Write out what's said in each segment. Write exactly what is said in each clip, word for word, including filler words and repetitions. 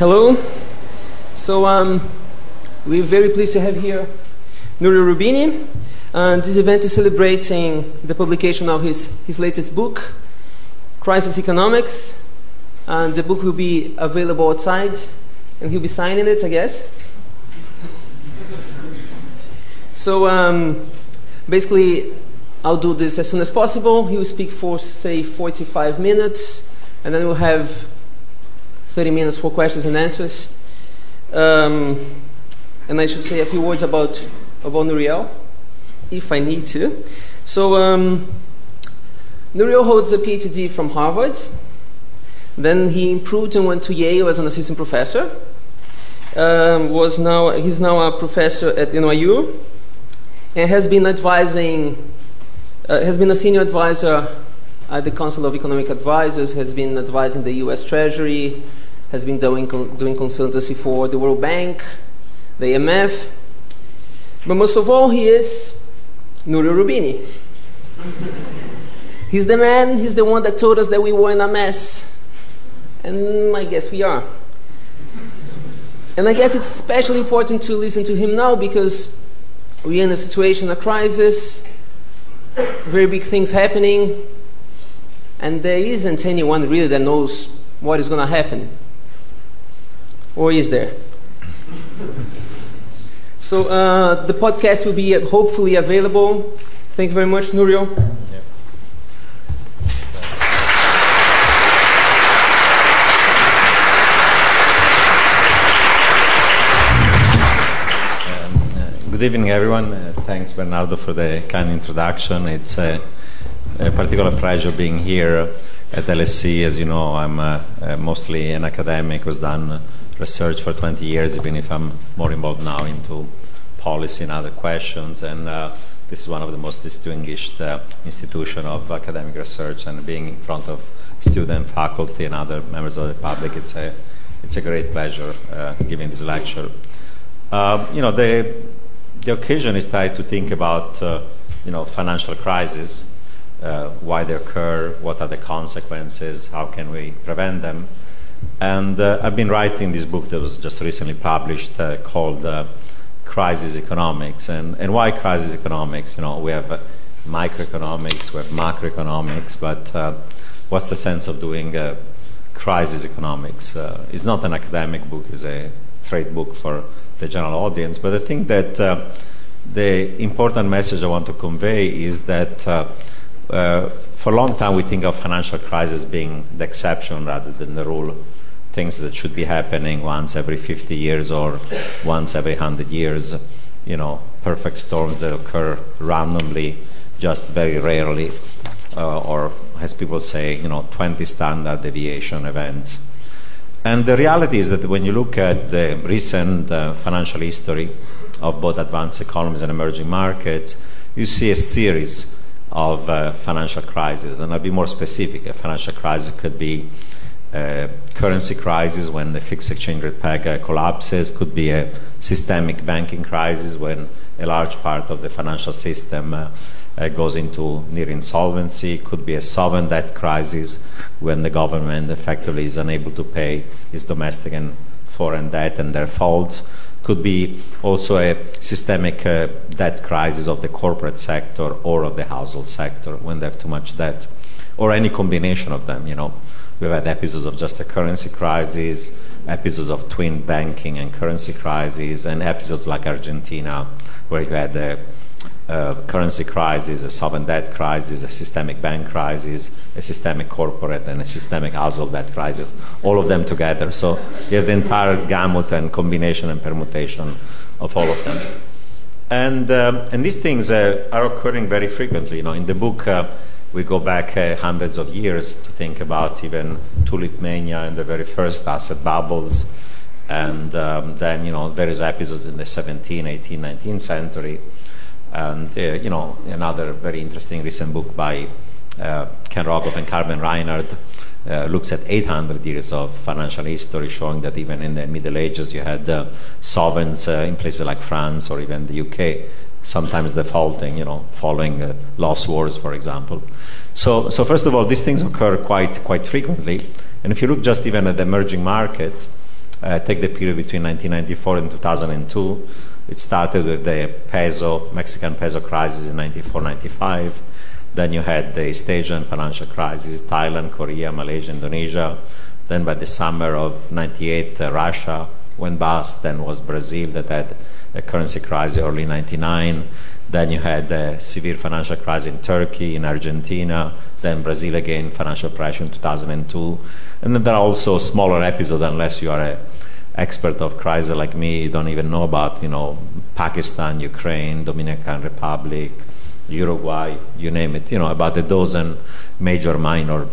Hello. So um, we're very pleased to have here Nouriel Roubini. Uh, this event is celebrating the publication of his, his latest book, Crisis Economics. And the book will be available outside, and he'll be signing it, I guess. So um, basically, I'll do this as soon as possible. He will speak for, say, forty-five minutes, and then we'll have thirty minutes for questions and answers. Um, and I should say a few words about, about Nouriel, if I need to. So um, Nouriel holds a PhD from Harvard. Then he improved and went to Yale as an assistant professor. Um, was now he's now a professor at N Y U, and has been advising. Uh, has been a senior advisor at the Council of Economic Advisers, has been advising the U S Treasury, has been doing, doing consultancy for the World Bank, the I M F. But most of all, he is Nouriel Roubini. He's the man, he's the one that told us that we were in a mess. And I guess we are. And I guess it's especially important to listen to him now because we're in a situation, a crisis, very big things happening, and there isn't anyone really that knows what is going to happen. Or is there? So uh, the podcast will be hopefully available. Thank you very much, Nouriel. Yeah. Good evening, everyone. Uh, thanks, Bernardo, for the kind introduction. It's a, a particular pleasure being here at L S C. As you know, I'm uh, uh, mostly an academic, was done research for twenty years, even if I'm more involved now into policy and other questions. And uh, this is one of the most distinguished uh, institutions of academic research. And being in front of student, faculty, and other members of the public, it's a, it's a great pleasure uh, giving this lecture. Uh, you know, the... The occasion is tied to think about, uh, you know, financial crises, uh, why they occur, what are the consequences, how can we prevent them. And uh, I've been writing this book that was just recently published uh, called uh, Crisis Economics. And, and why crisis economics? You know, we have uh, microeconomics, we have macroeconomics, but uh, what's the sense of doing uh, crisis economics? Uh, it's not an academic book, it's a trade book for the general audience, but I think that uh, the important message I want to convey is that uh, uh, for a long time we think of financial crisis being the exception rather than the rule, things that should be happening once every fifty years or once every one hundred years, you know, perfect storms that occur randomly, just very rarely, uh, or as people say, you know, twenty standard deviation events. And the reality is that when you look at the recent uh, financial history of both advanced economies and emerging markets, you see a series of uh, financial crises. And I'll be more specific. A financial crisis could be a currency crisis when the fixed exchange rate peg collapses, could be a systemic banking crisis when a large part of the financial system uh, Uh, goes into near insolvency. Could be a sovereign debt crisis when the government effectively is unable to pay its domestic and foreign debt and their faults. Could be also a systemic uh, debt crisis of the corporate sector or of the household sector when they have too much debt, or any combination of them. You know, we've had episodes of just a currency crisis, episodes of twin banking and currency crises, and episodes like Argentina where you had the Uh, currency crisis, a sovereign debt crisis, a systemic bank crisis, a systemic corporate and a systemic household debt crisis, all of them together. So you have the entire gamut and combination and permutation of all of them. And uh, and these things uh, are occurring very frequently. You know, in the book uh, we go back uh, hundreds of years to think about even tulip mania and the very first asset bubbles, and um, then, you know, various episodes in the seventeenth, eighteenth, nineteenth century. And, uh, you know, another very interesting recent book by uh, Ken Rogoff and Carmen Reinhart uh, looks at eight hundred years of financial history, showing that even in the Middle Ages you had uh, sovereigns uh, in places like France or even the U K, sometimes defaulting, you know, following uh, lost wars, for example. So, so first of all, these things occur quite, quite frequently. And if you look just even at the emerging markets, Uh, take the period between nineteen ninety-four and two thousand two. It started with the peso, Mexican peso crisis in ninety-four ninety-five. Then you had the East Asian financial crisis, Thailand, Korea, Malaysia, Indonesia. Then by the summer of ninety-eight, uh, Russia went bust. Then was Brazil that had a currency crisis early ninety-nine. Then you had a severe financial crisis in Turkey, in Argentina, then Brazil again, financial pressure in two thousand two. And then there are also smaller episodes, unless you are an expert of crisis like me, you don't even know about, you know, Pakistan, Ukraine, Dominican Republic, Uruguay, you name it. You know, about a dozen major, minor,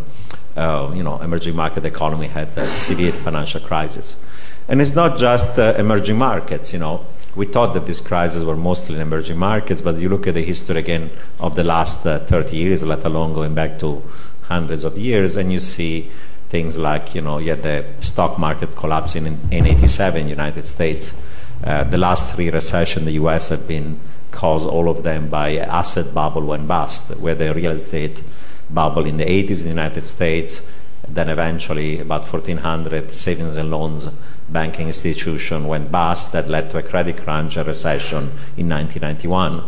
uh, you know, emerging market economy had a severe financial crisis. And it's not just uh, emerging markets, you know. We thought that these crises were mostly in emerging markets, but you look at the history again of the last uh, thirty years, let alone going back to hundreds of years, and you see things like, you know, you had the stock market collapse in eighty-seven, United States. Uh, the last three recessions in the U S have been caused, all of them, by asset bubble went bust, where the real estate bubble in the eighties in the United States, then eventually about fourteen hundred savings and loans banking institution went bust. That led to a credit crunch, a recession in nineteen ninety-one.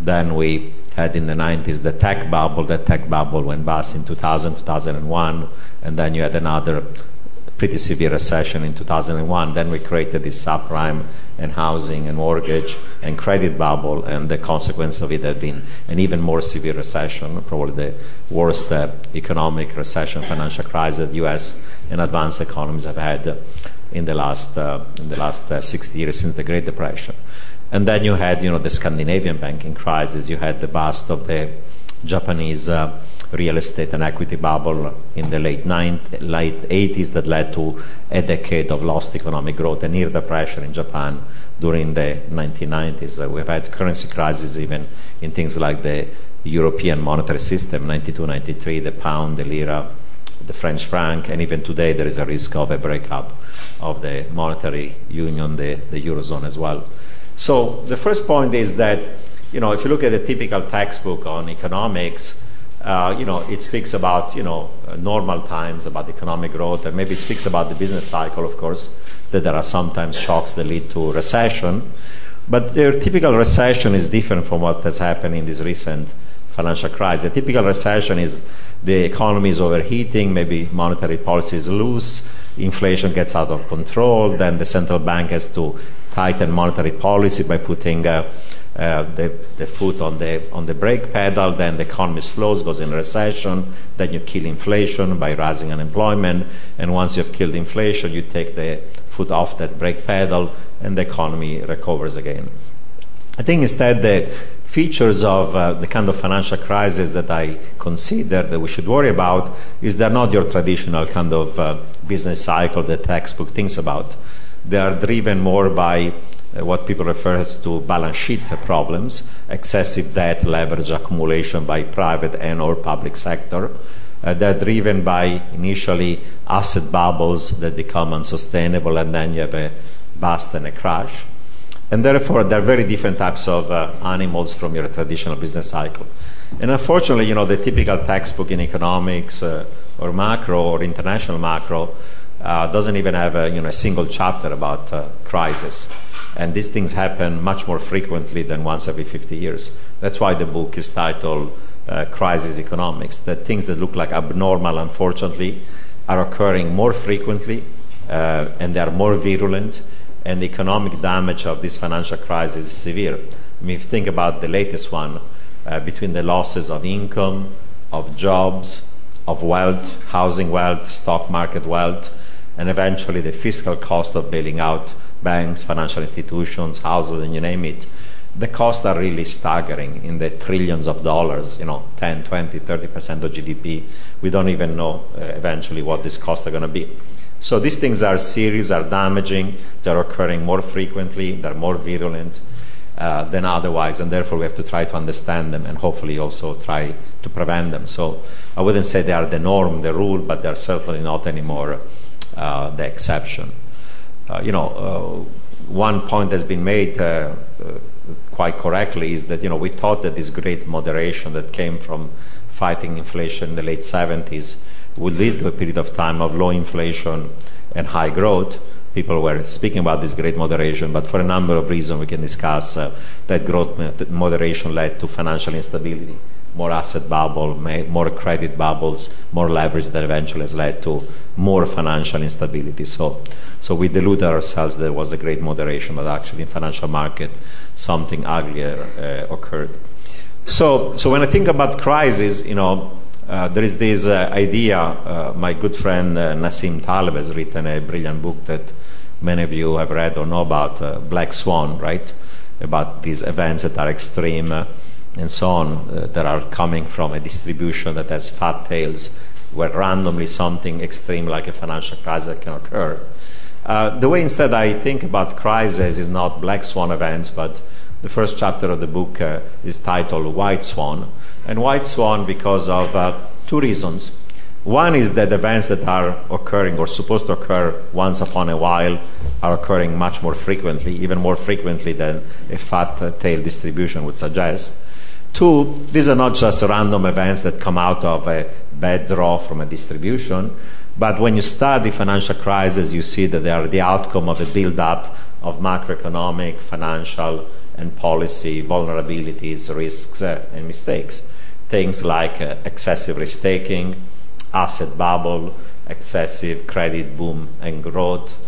Then we had in the nineties the tech bubble. The tech bubble went bust in two thousand, two thousand one. And then you had another pretty severe recession in two thousand one. Then we created this subprime and housing and mortgage and credit bubble, and the consequence of it had been an even more severe recession, probably the worst uh, economic recession, financial crisis that U S and advanced economies have had in the last uh, in the last uh, sixty years since the Great Depression. And then you had, you know, the Scandinavian banking crisis. You had the bust of the Japanese uh, real estate and equity bubble in the late ninth, late eighties that led to a decade of lost economic growth and near depression in Japan during the nineteen nineties. Uh, we've had currency crises even in things like the European monetary system, ninety-two ninety-three, the pound, the lira, the French franc, and even today there is a risk of a breakup of the monetary union, the, the Eurozone as well. So the first point is that, you know, if you look at a typical textbook on economics, uh, you know, it speaks about, you know, normal times, about economic growth, and maybe it speaks about the business cycle, of course, that there are sometimes shocks that lead to recession. But their typical recession is different from what has happened in this recent financial crisis. A typical recession is the economy is overheating, maybe monetary policy is loose, inflation gets out of control, then the central bank has to tighten monetary policy by putting uh, uh, the, the foot on the on the brake pedal, then the economy slows, goes in recession, then you kill inflation by rising unemployment, and once you've killed inflation, you take the foot off that brake pedal, and the economy recovers again. I think instead the features of uh, the kind of financial crisis that I consider that we should worry about is they're not your traditional kind of uh, business cycle that textbook thinks about. They are driven more by uh, what people refer to balance sheet problems, excessive debt, leverage accumulation by private and or public sector. Uh, they're driven by initially asset bubbles that become unsustainable, and then you have a bust and a crash. And therefore, there are very different types of uh, animals from your traditional business cycle. And unfortunately, you know, the typical textbook in economics uh, or macro or international macro uh, doesn't even have a, you know, a single chapter about uh, crisis. And these things happen much more frequently than once every fifty years. That's why the book is titled uh, Crisis Economics, that things that look like abnormal, unfortunately, are occurring more frequently uh, and they are more virulent. And the economic damage of this financial crisis is severe. I mean, if you think about the latest one, uh, between the losses of income, of jobs, of wealth, housing wealth, stock market wealth, and eventually the fiscal cost of bailing out banks, financial institutions, houses, and you name it, the costs are really staggering in the trillions of dollars, you know, ten, twenty, thirty percent of G D P. We don't even know uh, eventually what these costs are going to be. So these things are serious, are damaging, they're occurring more frequently, they're more virulent uh, than otherwise, and therefore we have to try to understand them and hopefully also try to prevent them. So I wouldn't say they are the norm, the rule, but they're certainly not anymore uh, the exception. Uh, you know, uh, one point that's been made uh, uh, quite correctly is that, you know, we thought that this great moderation that came from fighting inflation in the late seventies would lead to a period of time of low inflation and high growth, people were speaking about this great moderation, but for a number of reasons we can discuss, uh, that growth moderation led to financial instability, more asset bubble, more credit bubbles, more leverage that eventually has led to more financial instability. So so we deluded ourselves there was a great moderation, but actually in financial market something uglier uh, occurred. So so when I think about crisis, you know, Uh, there is this uh, idea, uh, my good friend uh, Nassim Taleb has written a brilliant book that many of you have read or know about, uh, Black Swan, right? About these events that are extreme uh, and so on, uh, that are coming from a distribution that has fat tails, where randomly something extreme like a financial crisis can occur. Uh, the way instead I think about crisis is not Black Swan events, but the first chapter of the book uh, is titled White Swan. And White Swan because of uh, two reasons. One is that events that are occurring or supposed to occur once upon a while are occurring much more frequently, even more frequently than a fat tail distribution would suggest. Two, these are not just random events that come out of a bad draw from a distribution, but when you study financial crises, you see that they are the outcome of a build-up of macroeconomic, financial, and policy vulnerabilities, risks, uh, and mistakes. Things like uh, excessive risk-taking, asset bubble, excessive credit boom and growth,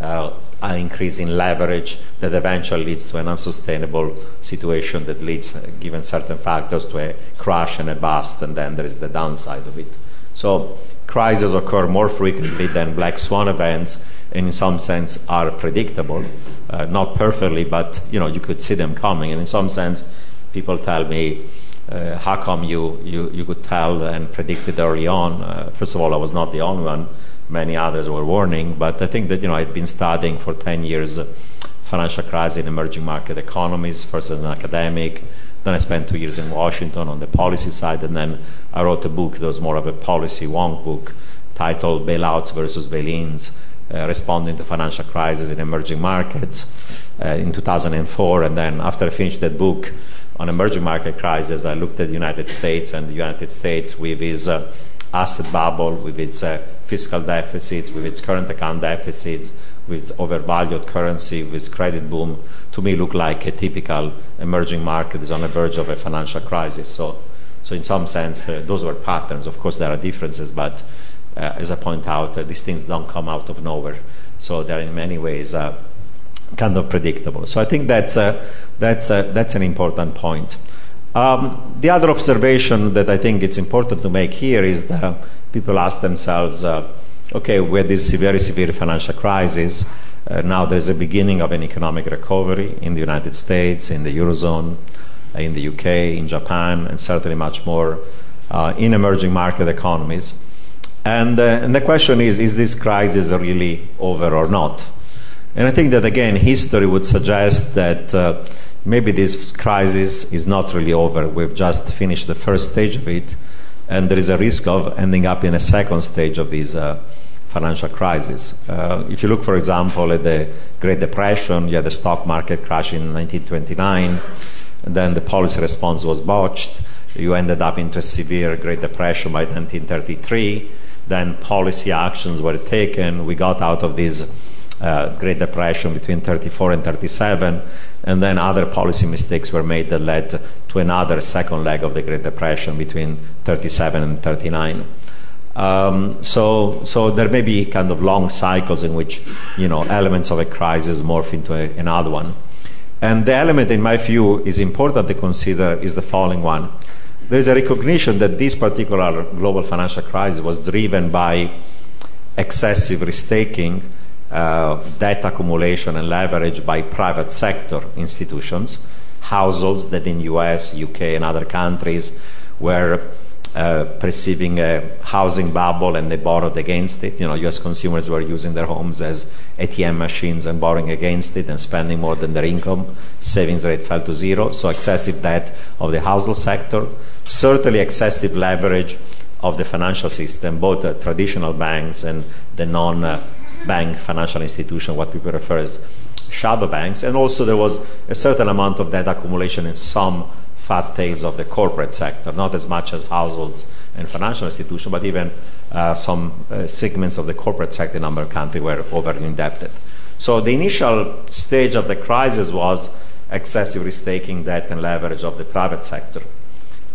uh, an increase in leverage that eventually leads to an unsustainable situation that leads, uh, given certain factors, to a crash and a bust, and then there is the downside of it. So crises occur more frequently than Black Swan events, and in some sense are predictable, uh, not perfectly, but you know, you could see them coming. And in some sense, people tell me, uh, how come you, you, you could tell and predict it early on? Uh, first of all, I was not the only one. Many others were warning, but I think that, you know, I'd been studying for ten years uh, financial crisis in emerging market economies, first as an academic. Then I spent two years in Washington on the policy side, and then I wrote a book that was more of a policy wonk book titled Bailouts versus Bail-ins, uh, Responding to Financial Crisis in Emerging Markets uh, in two thousand four. And then after I finished that book on emerging market crisis, I looked at the United States, and the United States with its uh, asset bubble, with its uh, fiscal deficits, with its current account deficits, with overvalued currency, with credit boom, to me look like a typical emerging market is on the verge of a financial crisis. So so in some sense, uh, those were patterns. Of course, there are differences, but uh, as I point out, uh, these things don't come out of nowhere. So they're in many ways uh, kind of predictable. So I think that's, uh, that's, uh, that's an important point. Um, the other observation that I think it's important to make here is that people ask themselves, uh, okay, we had this very severe financial crisis. Uh, now there's a beginning of an economic recovery in the United States, in the Eurozone, in the U K, in Japan, and certainly much more uh, in emerging market economies. And, uh, and the question is, is this crisis really over or not? And I think that, again, history would suggest that uh, maybe this crisis is not really over. We've just finished the first stage of it, and there is a risk of ending up in a second stage of these uh, financial crisis. Uh, if you look, for example, at the Great Depression, you had the stock market crash in nineteen twenty-nine, and then the policy response was botched. You ended up into a severe Great Depression by nineteen thirty-three. Then policy actions were taken. We got out of this uh, Great Depression between thirty-four and thirty-seven, and then other policy mistakes were made that led to another second leg of the Great Depression between thirty-seven and thirty-nine. Um, so, so there may be kind of long cycles in which, you know, elements of a crisis morph into a, another one. And the element, in my view, is important to consider is the following one. There is a recognition that this particular global financial crisis was driven by excessive risk-taking, Uh, debt accumulation and leverage by private sector institutions, households that in U S, U K, and other countries were uh, perceiving a housing bubble and they borrowed against it. You know, U S consumers were using their homes as A T M machines and borrowing against it and spending more than their income. Savings rate fell to zero, so excessive debt of the household sector, certainly excessive leverage of the financial system, both uh, traditional banks and the non- uh, bank financial institution, what people refer as shadow banks, and also there was a certain amount of debt accumulation in some fat tails of the corporate sector, not as much as households and financial institutions, but even uh, some uh, segments of the corporate sector in a number of countries were over-indebted. So the initial stage of the crisis was excessive risk-taking, debt, and leverage of the private sector.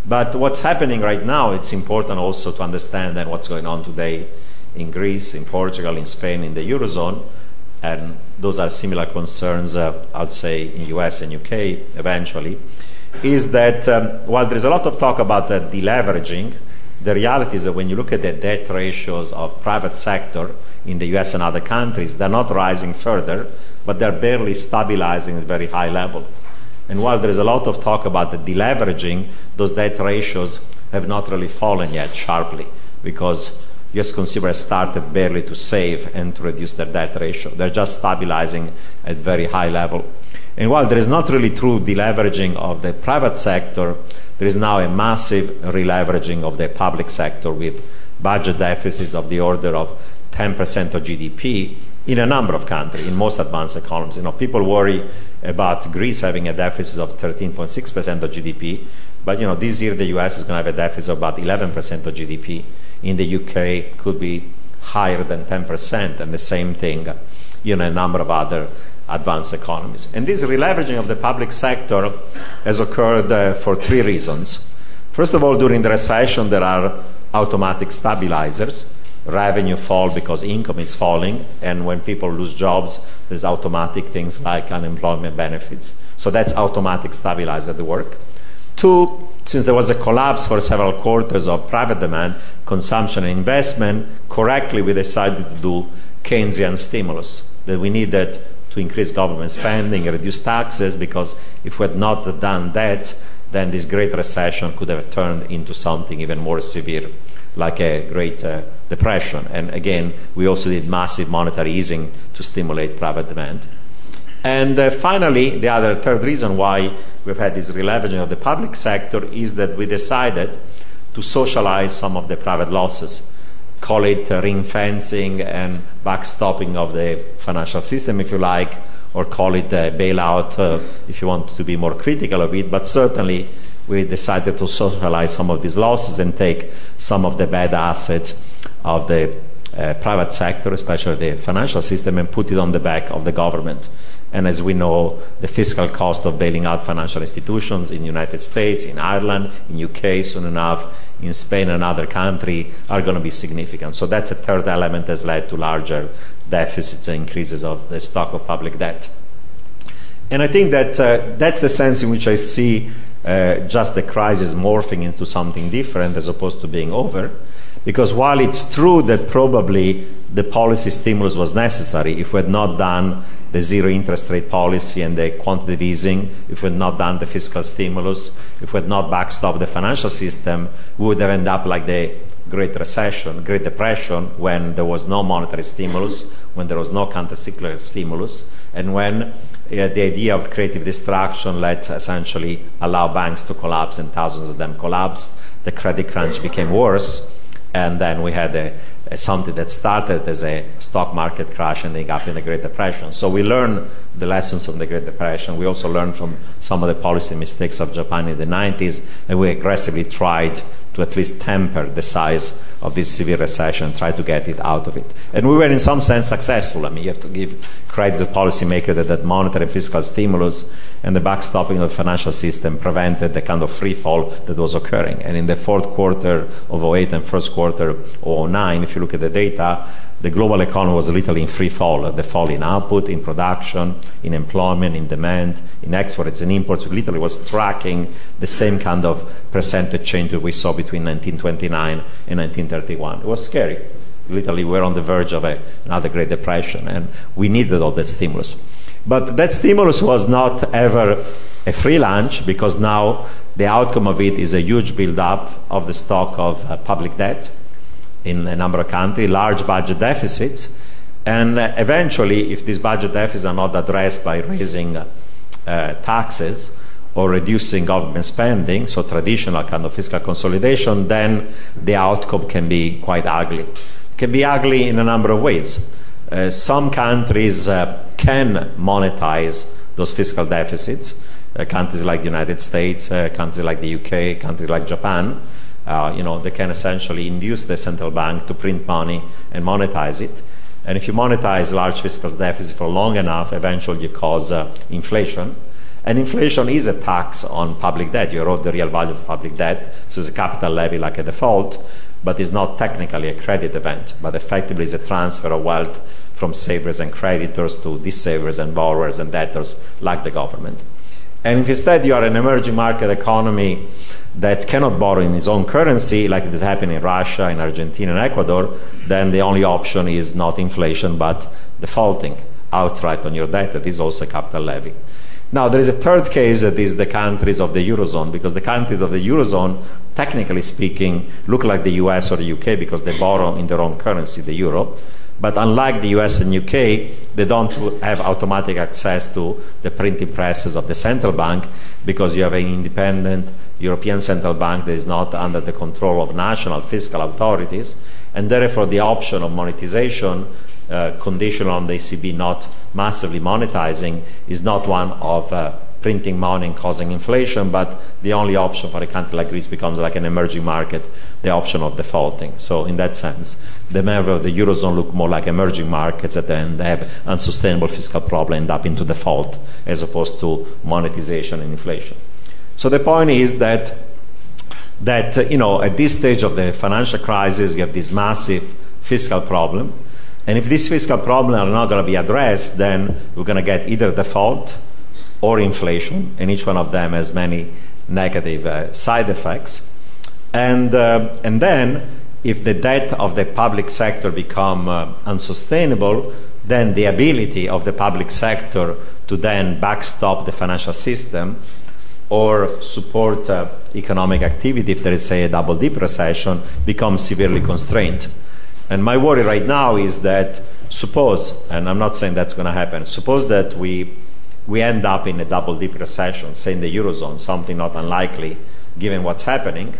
But what's happening right now, it's important also to understand that what's going on today in Greece, in Portugal, in Spain, in the Eurozone, and those are similar concerns, uh, I'll say, in U S and U K eventually, is that um, while there's a lot of talk about uh, deleveraging, the reality is that when you look at the debt ratios of private sector in the U S and other countries, they're not rising further, but they're barely stabilizing at a very high level. And while there's a lot of talk about the deleveraging, those debt ratios have not really fallen yet sharply because U S consumers started barely to save and to reduce their debt ratio. They're just stabilizing at very high level. And while there is not really true deleveraging of the private sector, there is now a massive releveraging of the public sector with budget deficits of the order of ten percent of G D P in a number of countries, in most advanced economies. You know, people worry about Greece having a deficit of thirteen point six percent of G D P, but you know, this year the U S is going to have a deficit of about eleven percent of G D P. In the U K, it could be higher than ten percent, and the same thing you know, in a number of other advanced economies. And this releveraging of the public sector has occurred uh, for three reasons. First of all, during the recession, there are automatic stabilizers. Revenue fall because income is falling, and when people lose jobs, there's automatic things like unemployment benefits. So that's automatic stabilizer at work. Two, since there was a collapse for several quarters of private demand, consumption and investment, correctly we decided to do Keynesian stimulus, that we needed to increase government spending, reduce taxes, because if we had not done that, then this Great Recession could have turned into something even more severe, like a Great uh, Depression. And again, we also did massive monetary easing to stimulate private demand. And uh, finally, the other third reason why we've had this releveraging of the public sector is that we decided to socialize some of the private losses, call it uh, ring fencing and backstopping of the financial system, if you like, or call it a bailout, uh, if you want to be more critical of it. But certainly, we decided to socialize some of these losses and take some of the bad assets of the uh, private sector, especially the financial system, and put it on the back of the government. And as we know, the fiscal cost of bailing out financial institutions in the United States, in Ireland, in U K, soon enough, in Spain and other countries are going to be significant. So that's a third element that's led to larger deficits and increases of the stock of public debt. And I think that uh, that's the sense in which I see uh, just the crisis morphing into something different as opposed to being over. Because while it's true that probably the policy stimulus was necessary, if we had not done the zero interest rate policy and the quantitative easing, if we had not done the fiscal stimulus, if we had not backstopped the financial system, we would have ended up like the Great Recession, Great Depression, when there was no monetary stimulus, when there was no countercyclical stimulus, and when uh, the idea of creative destruction led to essentially allow banks to collapse and thousands of them collapsed. The credit crunch became worse. And then we had a, a, something that started as a stock market crash ending up in the Great Depression. So we learned the lessons from the Great Depression. We also learned from some of the policy mistakes of Japan in the nineties, and we aggressively tried to at least temper the size of this severe recession, try to get it out of it. And we were in some sense successful. I mean, you have to give credit to the policymaker that that monetary fiscal stimulus and the backstopping of the financial system prevented the kind of free fall that was occurring. And in the fourth quarter of oh eight and first quarter of oh nine, if you look at the data, the global economy was literally in free fall. The fall in output, in production, in employment, in demand, in exports and imports literally was tracking the same kind of percentage change that we saw between nineteen twenty-nine and nineteen thirty-one. It was scary. Literally, we were on the verge of a, another Great Depression, and we needed all that stimulus. But that stimulus was not ever a free lunch, because now the outcome of it is a huge buildup of the stock of uh, public debt in a number of countries, large budget deficits, and uh, eventually, if these budget deficits are not addressed by raising uh, uh, taxes or reducing government spending, so traditional kind of fiscal consolidation, then the outcome can be quite ugly. It can be ugly in a number of ways. Uh, some countries uh, can monetize those fiscal deficits, uh, countries like the United States, uh, countries like the U K, countries like Japan. Uh, you know, they can essentially induce the central bank to print money and monetize it. And if you monetize large fiscal deficit for long enough, eventually you cause uh, inflation. And inflation is a tax on public debt. You erode the real value of public debt, so it's a capital levy like a default, but it's not technically a credit event, but effectively is a transfer of wealth from savers and creditors to dissavers and borrowers and debtors like the government. And if instead you are an emerging market economy that cannot borrow in its own currency, like it is happening in Russia, in Argentina, and Ecuador, then the only option is not inflation, but defaulting outright on your debt. That is also a capital levy. Now, there is a third case that is the countries of the Eurozone, because the countries of the Eurozone, technically speaking, look like the U S or the U K because they borrow in their own currency, the euro. But unlike the U S and U K, they don't have automatic access to the printing presses of the central bank, because you have an independent European Central Bank that is not under the control of national fiscal authorities, and therefore the option of monetization uh, conditional on the E C B not massively monetizing is not one of uh, printing money and causing inflation, but the only option for a country like Greece becomes, like an emerging market, the option of defaulting. So in that sense, the members of the Eurozone look more like emerging markets that then have unsustainable fiscal problem and end up into default as opposed to monetization and inflation. So the point is that, that you know, at this stage of the financial crisis, you have this massive fiscal problem. And if this fiscal problem are not going to be addressed, then we're going to get either default or inflation, and each one of them has many negative uh, side effects. And, uh, and then, if the debt of the public sector become uh, unsustainable, then the ability of the public sector to then backstop the financial system or support uh, economic activity, if there is, say, a double dip recession, becomes severely constrained. And my worry right now is that, suppose, and I'm not saying that's going to happen, suppose that we we end up in a double dip recession, say in the Eurozone, something not unlikely given what's happening.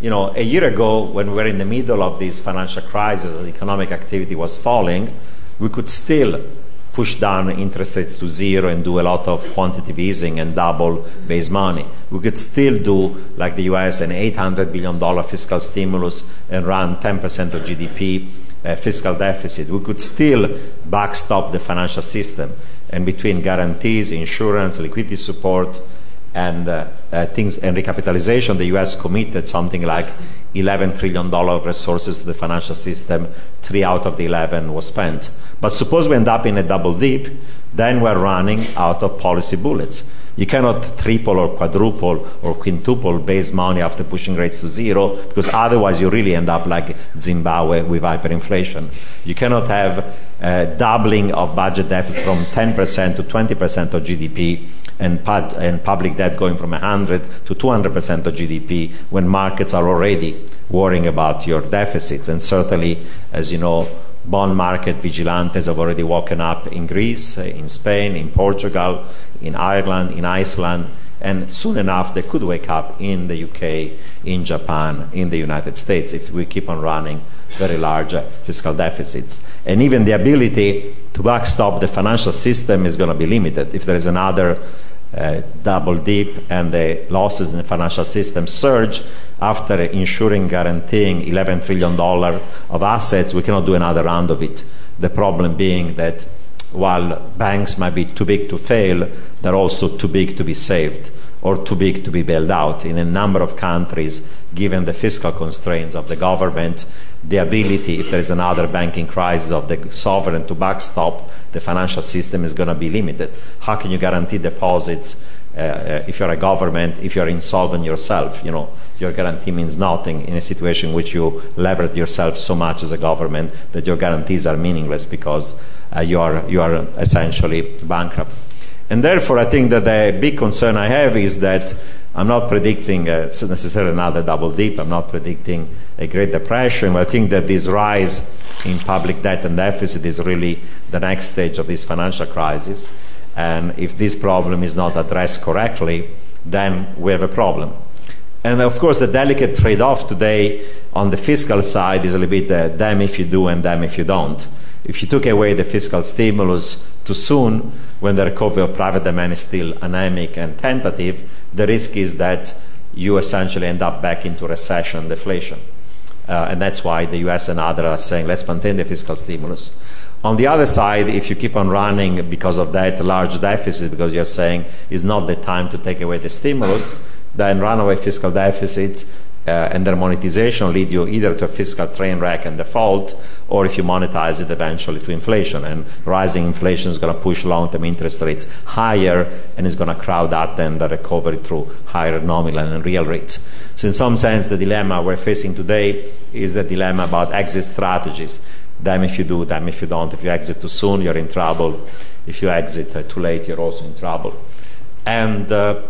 You know, a year ago, when we were in the middle of this financial crisis and economic activity was falling, we could still push down interest rates to zero and do a lot of quantitative easing and double base money. We could still do, like the U S, an eight hundred billion dollars fiscal stimulus and run ten percent of G D P uh, fiscal deficit. We could still backstop the financial system. And between guarantees, insurance, liquidity support, and uh, uh, things and recapitalization, the U S committed something like eleven trillion dollars of resources to the financial system. Three out of the eleven was spent. But suppose we end up in a double dip, then we're running out of policy bullets. You cannot triple or quadruple or quintuple base money after pushing rates to zero, because otherwise you really end up like Zimbabwe with hyperinflation. You cannot have uh, doubling of budget deficit from ten percent to twenty percent of G D P and, pad- and public debt going from one hundred to two hundred percent of G D P when markets are already worrying about your deficits. And certainly, as you know, bond market vigilantes have already woken up in Greece, in Spain, in Portugal, in Ireland, in Iceland, and soon enough they could wake up in the U K, in Japan, in the United States, if we keep on running very large fiscal deficits. And even the ability to backstop the financial system is going to be limited. If there is another Uh, double dip and the losses in the financial system surge after insuring, guaranteeing eleven trillion dollars of assets, we cannot do another round of it. The problem being that while banks might be too big to fail, they're also too big to be saved or too big to be bailed out. In a number of countries, given the fiscal constraints of the government, the ability, if there is another banking crisis, of the sovereign to backstop the financial system is going to be limited. How can you guarantee deposits uh, if you're a government, if you're insolvent yourself? You know, your guarantee means nothing in a situation in which you leverage yourself so much as a government that your guarantees are meaningless, because uh, you are you are essentially bankrupt. And therefore, I think that the big concern I have is that I'm not predicting uh, necessarily another double dip. I'm not predicting a Great Depression. But I think that this rise in public debt and deficit is really the next stage of this financial crisis. And if this problem is not addressed correctly, then we have a problem. And of course, the delicate trade-off today on the fiscal side is a little bit uh, damn if you do and damn if you don't. If you took away the fiscal stimulus too soon, when the recovery of private demand is still anemic and tentative, the risk is that you essentially end up back into recession, deflation. Uh, and that's why the U S and others are saying, let's maintain the fiscal stimulus. On the other side, if you keep on running because of that large deficit, because you're saying it's not the time to take away the stimulus, then runaway fiscal deficits uh, and their monetization lead you either to a fiscal train wreck and default, or if you monetize it eventually to inflation. And rising inflation is going to push long-term interest rates higher, and it's going to crowd out then the recovery through higher nominal and real rates. So in some sense, the dilemma we're facing today is the dilemma about exit strategies. Damn if you do, damn if you don't. If you exit too soon, you're in trouble. If you exit uh, too late, you're also in trouble. And uh,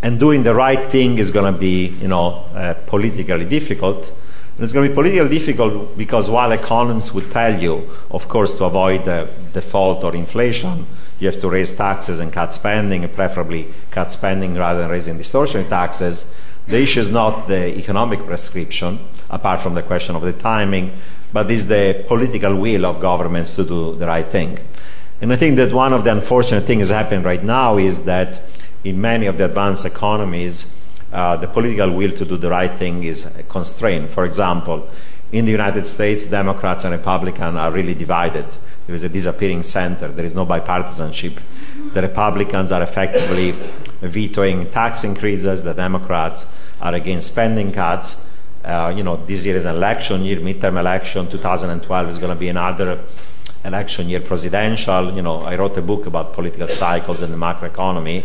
and doing the right thing is going to be, you know, uh, politically difficult. And it's going to be politically difficult because while economists would tell you, of course, to avoid uh, default or inflation, you have to raise taxes and cut spending, and preferably cut spending rather than raising distortionary taxes. The issue is not the economic prescription, apart from the question of the timing, but is the political will of governments to do the right thing. And I think that one of the unfortunate things happening right now is that in many of the advanced economies, uh, the political will to do the right thing is constrained. For example, in the United States, Democrats and Republicans are really divided. There is a disappearing center. There is no bipartisanship. The Republicans are effectively vetoing tax increases. The Democrats are against spending cuts. Uh, you know, this year is an election year, midterm election. twenty twelve is going to be another election year, presidential. You know, I wrote a book about political cycles and the macroeconomy.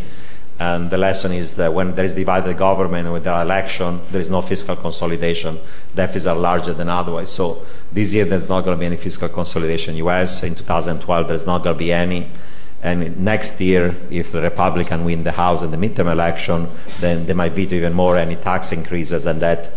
And the lesson is that when there is divided government, when there are elections, there is no fiscal consolidation. Deficits are larger than otherwise. So this year there's not going to be any fiscal consolidation in the U S. In two thousand twelve, there's not going to be any. And next year, if the Republicans win the House and the midterm election, then they might veto even more any tax increases, and that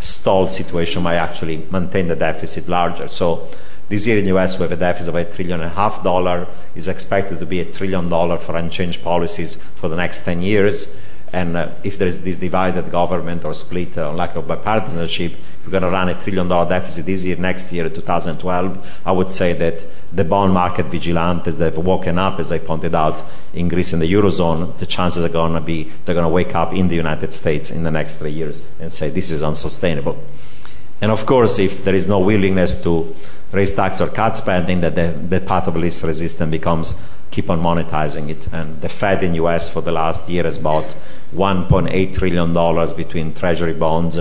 stalled situation might actually maintain the deficit larger. So this year in the U S, we have a deficit of a trillion and a half dollar. It's expected to be a trillion dollar for unchanged policies for the next ten years. And uh, if there is this divided government or split on uh, lack of bipartisanship, if we're going to run a trillion dollar deficit this year, next year, twenty twelve, I would say that the bond market vigilantes that have woken up, as I pointed out, in Greece and the Eurozone, the chances are going to be they're going to wake up in the United States in the next three years and say this is unsustainable. And of course, if there is no willingness to raise tax or cut spending, that the, the path of least resistance becomes keep on monetizing it. And the Fed in the U S for the last year has bought one point eight trillion dollars between Treasury bonds,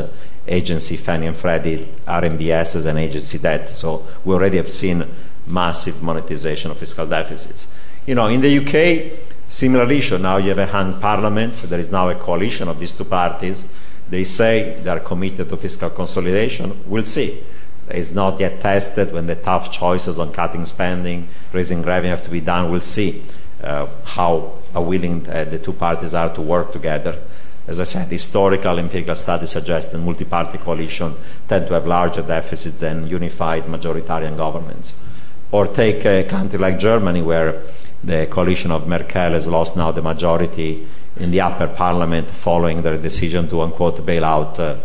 agency Fannie and Freddie, R M B Ss, and agency debt. So we already have seen massive monetization of fiscal deficits. You know, in the U K, similar issue. Now you have a hung parliament. There is now a coalition of these two parties. They say they are committed to fiscal consolidation. We'll see. It's not yet tested when the tough choices on cutting spending, raising revenue have to be done. We'll see uh, how willing uh, the two parties are to work together. As I said, historical empirical studies suggest that multi-party coalitions tend to have larger deficits than unified majoritarian governments. Or take a country like Germany, where the coalition of Merkel has lost now the majority in the upper parliament following their decision to, unquote, bail out, uh,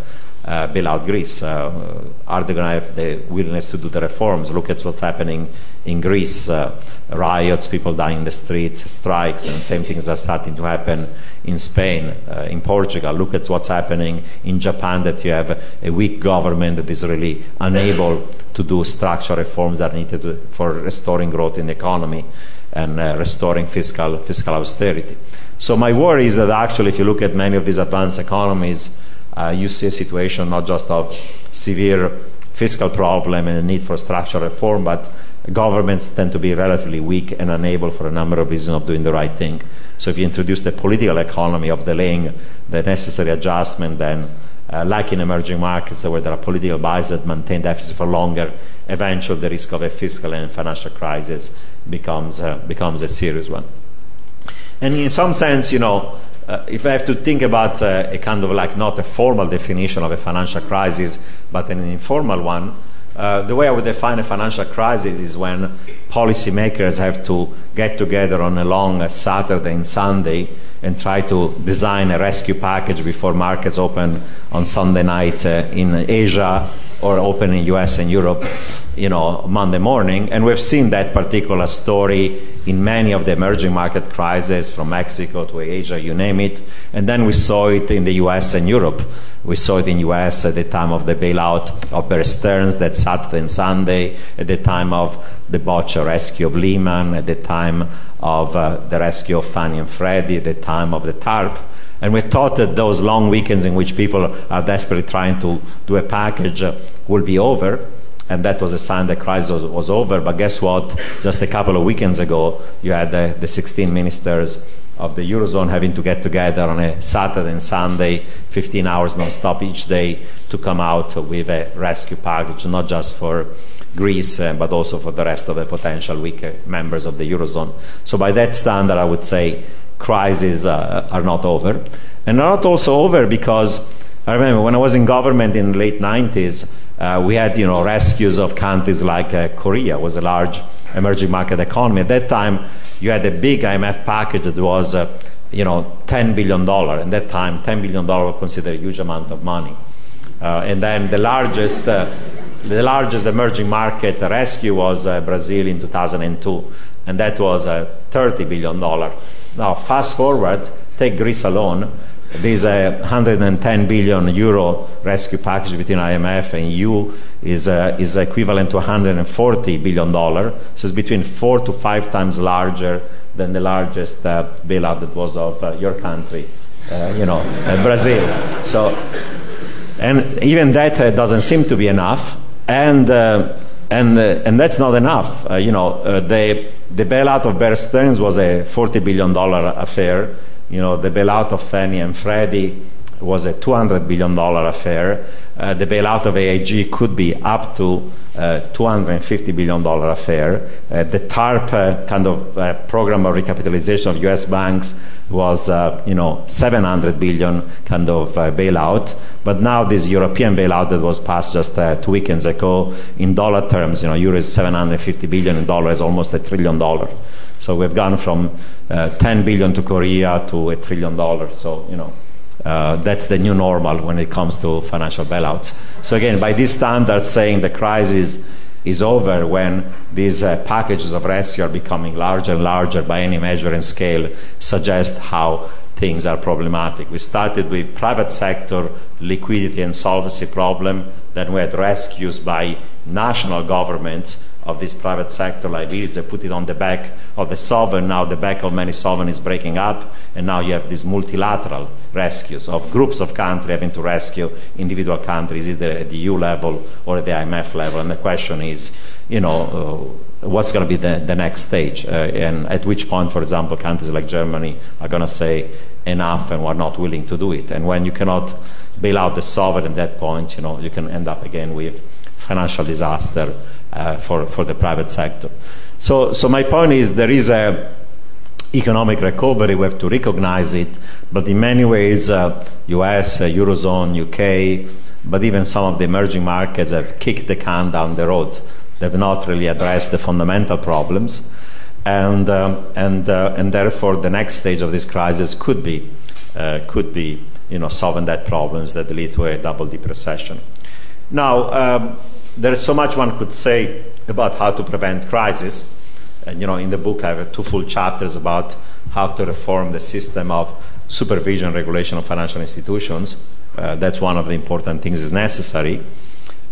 uh, bail out Greece. Uh, are they going to have the willingness to do the reforms? Look at what's happening in Greece. Uh, riots, people dying in the streets, strikes, and same things are starting to happen in Spain, uh, in Portugal. Look at what's happening in Japan, that you have a weak government that is really unable to do structural reforms that are needed for restoring growth in the economy and uh, restoring fiscal fiscal austerity. So my worry is that actually, if you look at many of these advanced economies, uh, you see a situation not just of severe fiscal problem and a need for structural reform, but governments tend to be relatively weak and unable for a number of reasons of doing the right thing. So if you introduce the political economy of delaying the necessary adjustment, then uh, like in emerging markets where there are political biases that maintain deficits for longer, eventually the risk of a fiscal and financial crisis becomes uh, becomes a serious one. And in some sense, you know, uh, if I have to think about uh, a kind of like not a formal definition of a financial crisis, but an informal one, uh, the way I would define a financial crisis is when policymakers have to get together on a long uh, Saturday and Sunday and try to design a rescue package before markets open on Sunday night uh, in Asia, or open in U S and Europe, you know, Monday morning. And we've seen that particular story in many of the emerging market crises, from Mexico to Asia, you name it. And then we saw it in the U S and Europe. We saw it in the U S at the time of the bailout of Bear Stearns, that Saturday and Sunday, at the time of the Boccia rescue of Lehman, at the time of uh, the rescue of Fannie and Freddie, at the time of the TARP. And we thought that those long weekends in which people are desperately trying to do a package uh, will be over. And that was a sign that crisis was, was over. But guess what? Just a couple of weekends ago, you had the, the sixteen ministers of the Eurozone having to get together on a Saturday and Sunday, fifteen hours non-stop each day, to come out with a rescue package, not just for Greece, uh, but also for the rest of the potential weak uh, members of the Eurozone. So by that standard, I would say crises uh, are not over. And are not also over because I remember when I was in government in the late nineties, Uh, we had, you know, rescues of countries like uh, Korea was a large emerging market economy. At that time, you had a big I M F package that was, uh, you know, ten billion dollars. At that time, ten billion dollars was considered a huge amount of money. Uh, and then the largest, uh, the largest emerging market rescue was uh, Brazil in two thousand two, and that was uh, thirty billion dollars. Now, fast forward, take Greece alone. This uh, one hundred ten billion euro rescue package between I M F and E U is uh, is equivalent to one hundred forty billion dollars. So it's between four to five times larger than the largest uh, bailout that was of uh, your country, uh, you know, uh, Brazil. So, and even that uh, doesn't seem to be enough, and uh, and uh, and that's not enough. Uh, you know, uh, the the bailout of Bear Stearns was a forty billion dollar affair. You know, the bailout of Fannie and Freddie was a two hundred billion dollars affair. Uh, the bailout of A I G could be up to uh, two hundred fifty billion dollars affair. Uh, the TARP uh, kind of uh, program of recapitalization of U S banks was, uh, you know, seven hundred billion dollars kind of uh, bailout. But now this European bailout that was passed just uh, two weekends ago, in dollar terms, you know, euro is seven hundred fifty billion dollars, and dollar is almost a trillion dollars. So we've gone from uh, ten billion dollars to Korea to a trillion dollars. So, you know. Uh, that's the new normal when it comes to financial bailouts. So again, by this standard, saying the crisis is over when these uh, packages of rescue are becoming larger and larger by any measure and scale suggests how things are problematic. We started with private sector liquidity and solvency problem, then we had rescues by national governments of this private sector liabilities. They put it on the back of the sovereign. Now the back of many sovereign is breaking up, and now you have these multilateral rescues of groups of countries having to rescue individual countries, either at the E U level or at the I M F level. And the question is, you know, uh, what's going to be the, the next stage? Uh, and at which point, for example, countries like Germany are going to say enough and are not willing to do it. And when you cannot bail out the sovereign at that point, you know, you can end up again with financial disaster uh, for, for the private sector. So, so my point is there is a economic recovery, we have to recognize it, but in many ways, uh, U S, uh, Eurozone, U K, but even some of the emerging markets have kicked the can down the road. They've not really addressed the fundamental problems, and um, and uh, and therefore the next stage of this crisis could be uh, could be you know solving that problems that lead to a double deep recession. Now um, there's so much one could say about how to prevent crisis, and you know in the book I have two full chapters about how to reform the system of supervision and regulation of financial institutions. Uh, that's one of the important things is necessary.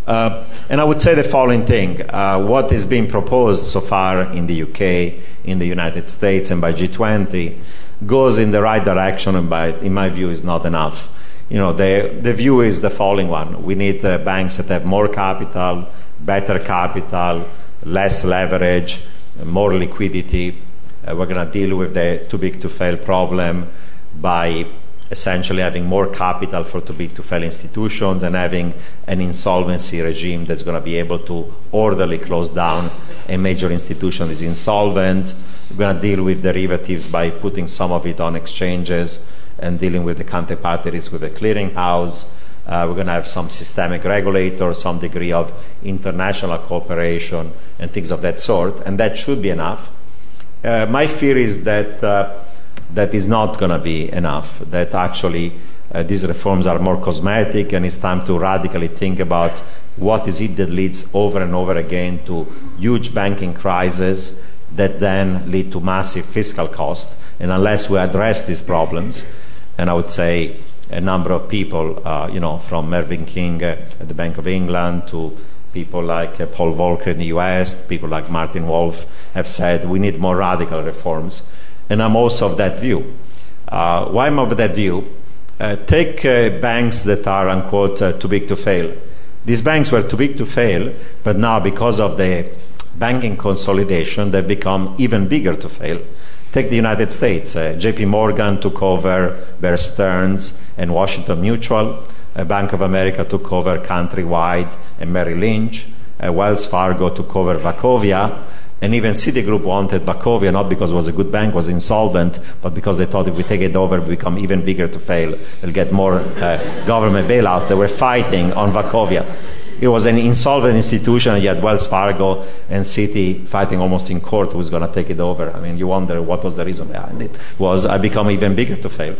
Uh, and I would say the following thing. Uh, what is being proposed so far in the U K, in the United States, and by G twenty goes in the right direction, and by, in my view, is not enough. You know, the, the view is the following one. We need uh, banks that have more capital, better capital, less leverage, more liquidity. Uh, we're going to deal with the too-big-to-fail problem by essentially having more capital for too big to fail institutions and having an insolvency regime that's going to be able to orderly close down a major institution that is insolvent. We're going to deal with derivatives by putting some of it on exchanges and dealing with the counterparty risk with a clearinghouse. Uh, we're going to have some systemic regulator, some degree of international cooperation and things of that sort, and that should be enough. Uh, my fear is that uh, that is not going to be enough, that actually uh, these reforms are more cosmetic, and it's time to radically think about what is it that leads over and over again to huge banking crises that then lead to massive fiscal costs. And unless we address these problems, and I would say a number of people, uh, you know, from Mervyn King at the Bank of England to people like uh, Paul Volcker in the U S, people like Martin Wolf have said we need more radical reforms. And I'm also of that view. Uh, why I'm of that view? Uh, take uh, banks that are, unquote, uh, too big to fail. These banks were too big to fail, but now because of the banking consolidation, they've become even bigger to fail. Take the United States. Uh, J P Morgan took over Bear Stearns and Washington Mutual. Uh, Bank of America took over Countrywide and Merrill Lynch. Uh, Wells Fargo took over Wachovia. And even Citigroup wanted Wachovia, not because it was a good bank, was insolvent, but because they thought if we take it over, we become even bigger to fail. We'll get more uh, government bailout. They were fighting on Wachovia. It was an insolvent institution, yet Wells Fargo and Citi fighting almost in court who's going to take it over. I mean, you wonder what was the reason behind it. Was I become even bigger to fail?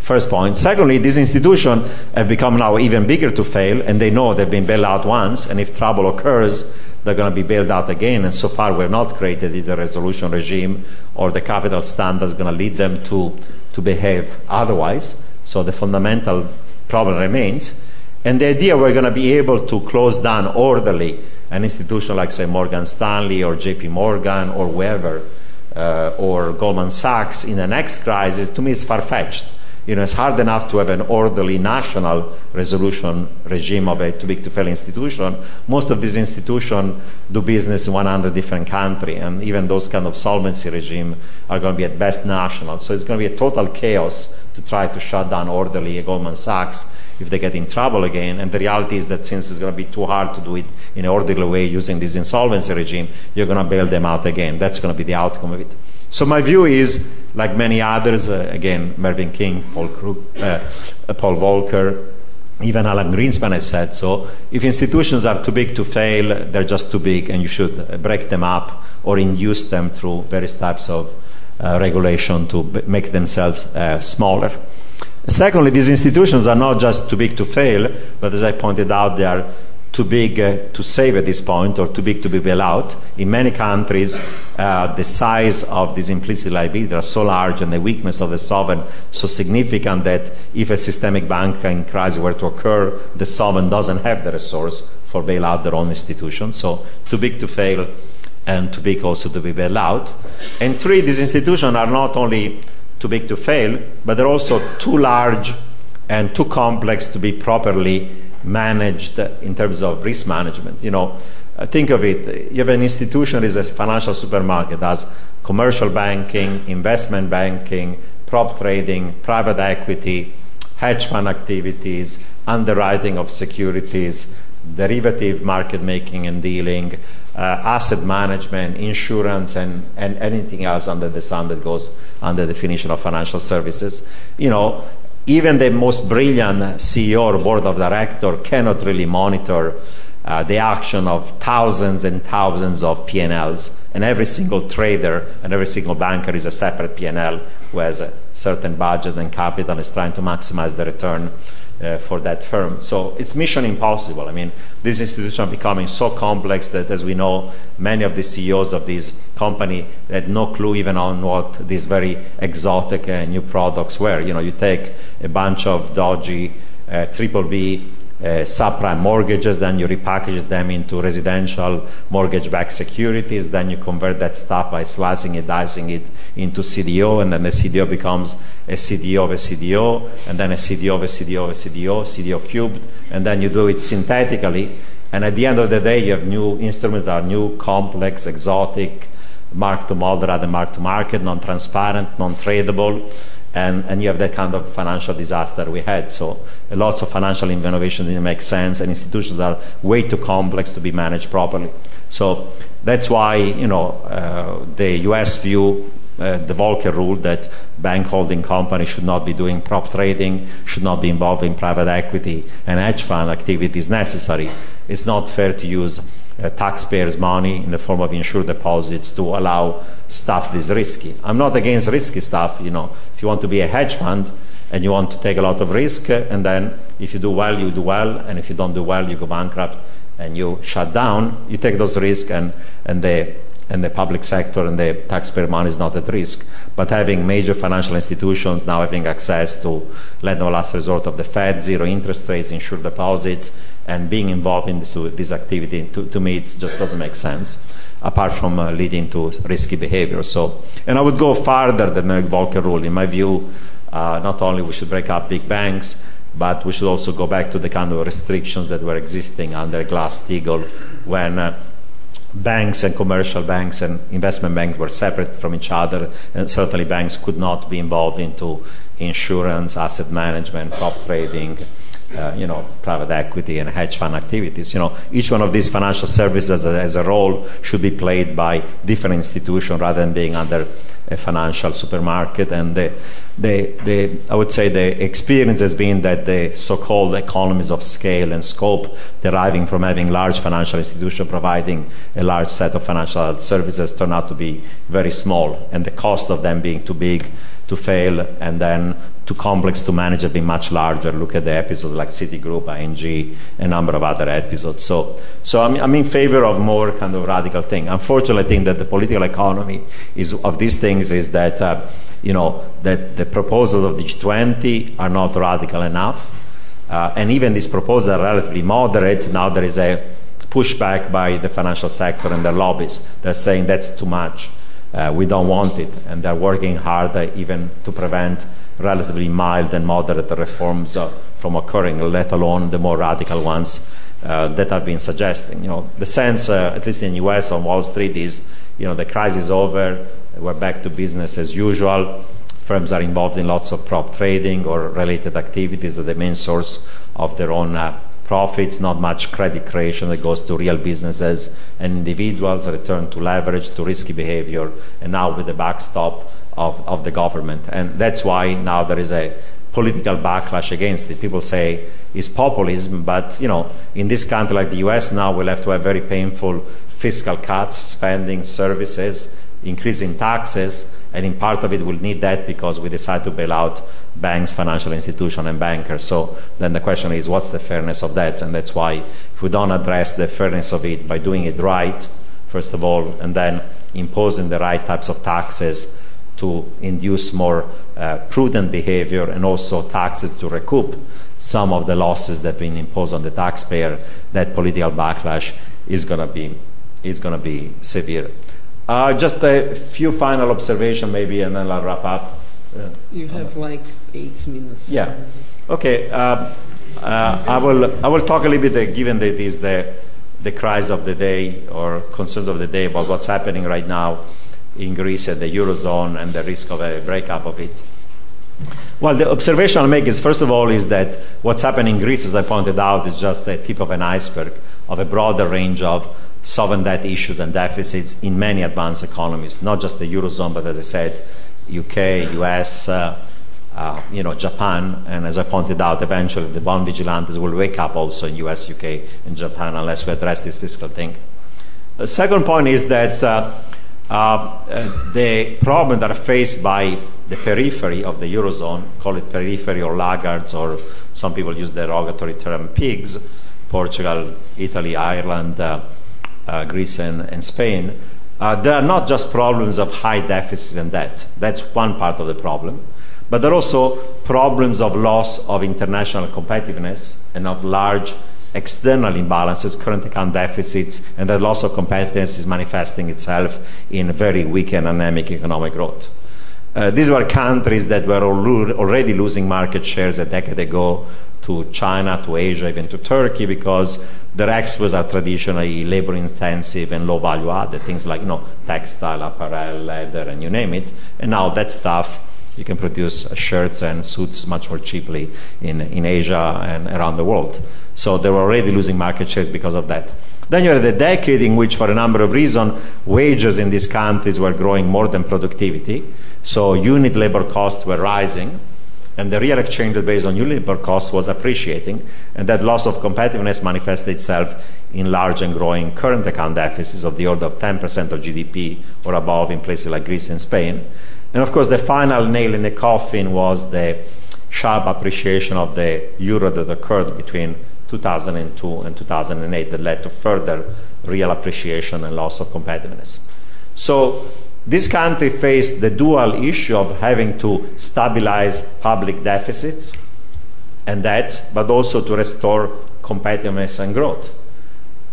First point. Secondly, these institutions have become now even bigger to fail, and they know they've been bailed out once, and if trouble occurs, they're going to be bailed out again, and so far we've not created either resolution regime or the capital standards going to lead them to, to behave otherwise. So the fundamental problem remains. And the idea we're going to be able to close down orderly an institution like, say, Morgan Stanley or J P Morgan or wherever, uh, or Goldman Sachs in the next crisis, to me is far-fetched. You know, it's hard enough to have an orderly national resolution regime of a too big to fail institution. Most of these institutions do business in one hundred different countries, and even those kind of solvency regime are going to be at best national. So it's going to be a total chaos to try to shut down orderly a Goldman Sachs if they get in trouble again. And the reality is that since it's going to be too hard to do it in an orderly way using this insolvency regime, you're going to bail them out again. That's going to be the outcome of it. So my view is, like many others, uh, again, Mervyn King, Paul, Krug, uh, Paul Volcker, even Alan Greenspan has said so, if institutions are too big to fail, they're just too big, and you should break them up or induce them through various types of uh, regulation to b- make themselves uh, smaller. Secondly, these institutions are not just too big to fail, but as I pointed out, they are too big uh, to save at this point, or too big to be bailed out. In many countries, uh, the size of these implicit liabilities are so large and the weakness of the sovereign so significant that if a systemic banking crisis were to occur, the sovereign doesn't have the resource for bail out their own institution. So too big to fail and too big also to be bailed out. And three, these institutions are not only too big to fail, but they're also too large and too complex to be properly managed in terms of risk management. You know, think of it, you have an institution that is a financial supermarket, does commercial banking, investment banking, prop trading, private equity, hedge fund activities, underwriting of securities, derivative market making and dealing, uh, asset management, insurance, and, and anything else under the sun that goes under the definition of financial services. You know, even the most brilliant C E O or board of director cannot really monitor uh, the action of thousands and thousands of P and Ls. And every single trader and every single banker is a separate P and L who has a certain budget and capital and is trying to maximize the return uh, for that firm. So it's mission impossible. I mean, these institutions are becoming so complex that, as we know, many of the C E Os of these companies had no clue even on what these very exotic uh, new products were. You know, you take a bunch of dodgy uh, triple B Uh, subprime mortgages, then you repackage them into residential mortgage-backed securities, then you convert that stuff by slicing it, dicing it into C D O, and then the C D O becomes a C D O of a C D O, and then a C D O of a C D O of a C D O, C D O cubed, and then you do it synthetically, and at the end of the day you have new instruments that are new, complex, exotic, mark-to-model rather than mark-to-market, non-transparent, non-tradable, And, and you have that kind of financial disaster we had. So uh, lots of financial innovation didn't make sense, and institutions are way too complex to be managed properly. So that's why, you know, uh, the U S view, uh, the Volcker rule that bank holding companies should not be doing prop trading, should not be involved in private equity and hedge fund activity is necessary. It's not fair to use Uh, taxpayers' money in the form of insured deposits to allow stuff this risky. I'm not against risky stuff, you know. If you want to be a hedge fund and you want to take a lot of risk, uh, and then if you do well, you do well, and if you don't do well, you go bankrupt and you shut down, you take those risks, and, and the and the public sector and the taxpayer money is not at risk. But having major financial institutions now having access to lend on last resort of the Fed, zero interest rates, insured deposits, and being involved in this, this activity, to, to me, it just doesn't make sense, apart from uh, leading to risky behavior. So, and I would go farther than the Volcker rule. In my view, uh, not only we should break up big banks, but we should also go back to the kind of restrictions that were existing under Glass-Steagall when uh, banks and commercial banks and investment banks were separate from each other, and certainly banks could not be involved into insurance, asset management, prop trading, Uh, you know, private equity and hedge fund activities. You know, each one of these financial services as a, as a role should be played by different institutions rather than being under a financial supermarket. And the, the, the, I would say the experience has been that the so-called economies of scale and scope deriving from having large financial institutions providing a large set of financial services turn out to be very small, and the cost of them being too big to fail and then too complex to manage have been much larger. Look at the episodes like Citigroup, I N G, a number of other episodes. So, so I'm, I'm in favor of more kind of radical thing. Unfortunately, I think that the political economy is of these things is that uh, you know that the proposals of the G twenty are not radical enough, uh, and even these proposals are relatively moderate. Now there is a pushback by the financial sector and their lobbies. They're saying that's too much. Uh, we don't want it, and they're working hard uh, even to prevent relatively mild and moderate reforms uh, from occurring, let alone the more radical ones uh, that I've been suggesting. You know, the sense, uh, at least in the U S on Wall Street, is you know the crisis is over, we're back to business as usual. Firms are involved in lots of prop trading or related activities that are the main source of their own Uh, profits, not much credit creation that goes to real businesses and individuals, return to leverage, to risky behavior, and now with the backstop of, of the government. And that's why now there is a political backlash against it. People say it's populism, but you know, in this country like the U S now, we'll have to have very painful fiscal cuts, spending, services, increasing taxes, and in part of it we'll need that because we decide to bail out banks, financial institutions, and bankers. So then the question is, what's the fairness of that? And that's why if we don't address the fairness of it by doing it right, first of all, and then imposing the right types of taxes to induce more uh, prudent behavior, and also taxes to recoup some of the losses that have been imposed on the taxpayer, that political backlash is going to be is going to be severe. Uh, just a few final observations, maybe, and then I'll wrap up. Uh, you have uh, like eight minutes. Yeah. Okay. Uh, uh, I will. I will talk a little bit, uh, given that it is the the cries of the day or concerns of the day about what's happening right now in Greece and the Eurozone and the risk of a breakup of it. Well, the observation I'll make is, first of all, is that what's happening in Greece, as I pointed out, is just the tip of an iceberg of a broader range of sovereign debt issues and deficits in many advanced economies, not just the Eurozone, but as I said, U K, U S, uh, uh, you know, Japan, and as I pointed out, eventually the bond vigilantes will wake up also in U S, U K, and Japan unless we address this fiscal thing. The second point is that uh, uh, the problems that are faced by the periphery of the Eurozone, call it periphery or laggards, or some people use the derogatory term pigs, Portugal, Italy, Ireland, uh, Uh, Greece and, and Spain, uh, they are not just problems of high deficits and debt. That's one part of the problem. But there are also problems of loss of international competitiveness and of large external imbalances, current account deficits, and that loss of competitiveness is manifesting itself in very weak and anemic economic growth. Uh, these were countries that were already losing market shares a decade ago to China, to Asia, even to Turkey, because their exports are traditionally labor-intensive and low-value-added, things like, you know, textile, apparel, leather, and you name it. And now that stuff, you can produce shirts and suits much more cheaply in, in Asia and around the world. So they were already losing market shares because of that. Then you had a decade in which, for a number of reasons, wages in these countries were growing more than productivity. So unit labor costs were rising, and the real exchange rate based on unit labor costs was appreciating, and that loss of competitiveness manifested itself in large and growing current account deficits of the order of ten percent of G D P or above in places like Greece and Spain. And of course, the final nail in the coffin was the sharp appreciation of the euro that occurred between two thousand two and two thousand eight that led to further real appreciation and loss of competitiveness. So this country faced the dual issue of having to stabilize public deficits and debts, but also to restore competitiveness and growth.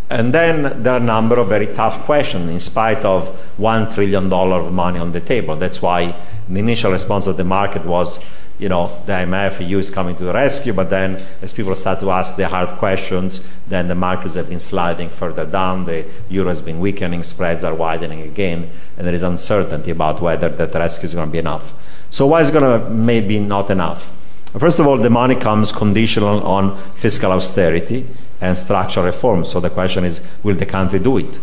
And then there are a number of very tough questions in spite of one trillion dollars of money on the table. That's why the initial response of the market was, you know, the I M F, E U is coming to the rescue, but then as people start to ask the hard questions, then the markets have been sliding further down, the euro has been weakening, spreads are widening again, and there is uncertainty about whether that rescue is going to be enough. So why is it going to maybe not enough? First of all, the money comes conditional on fiscal austerity and structural reform. So the question is, will the country do it?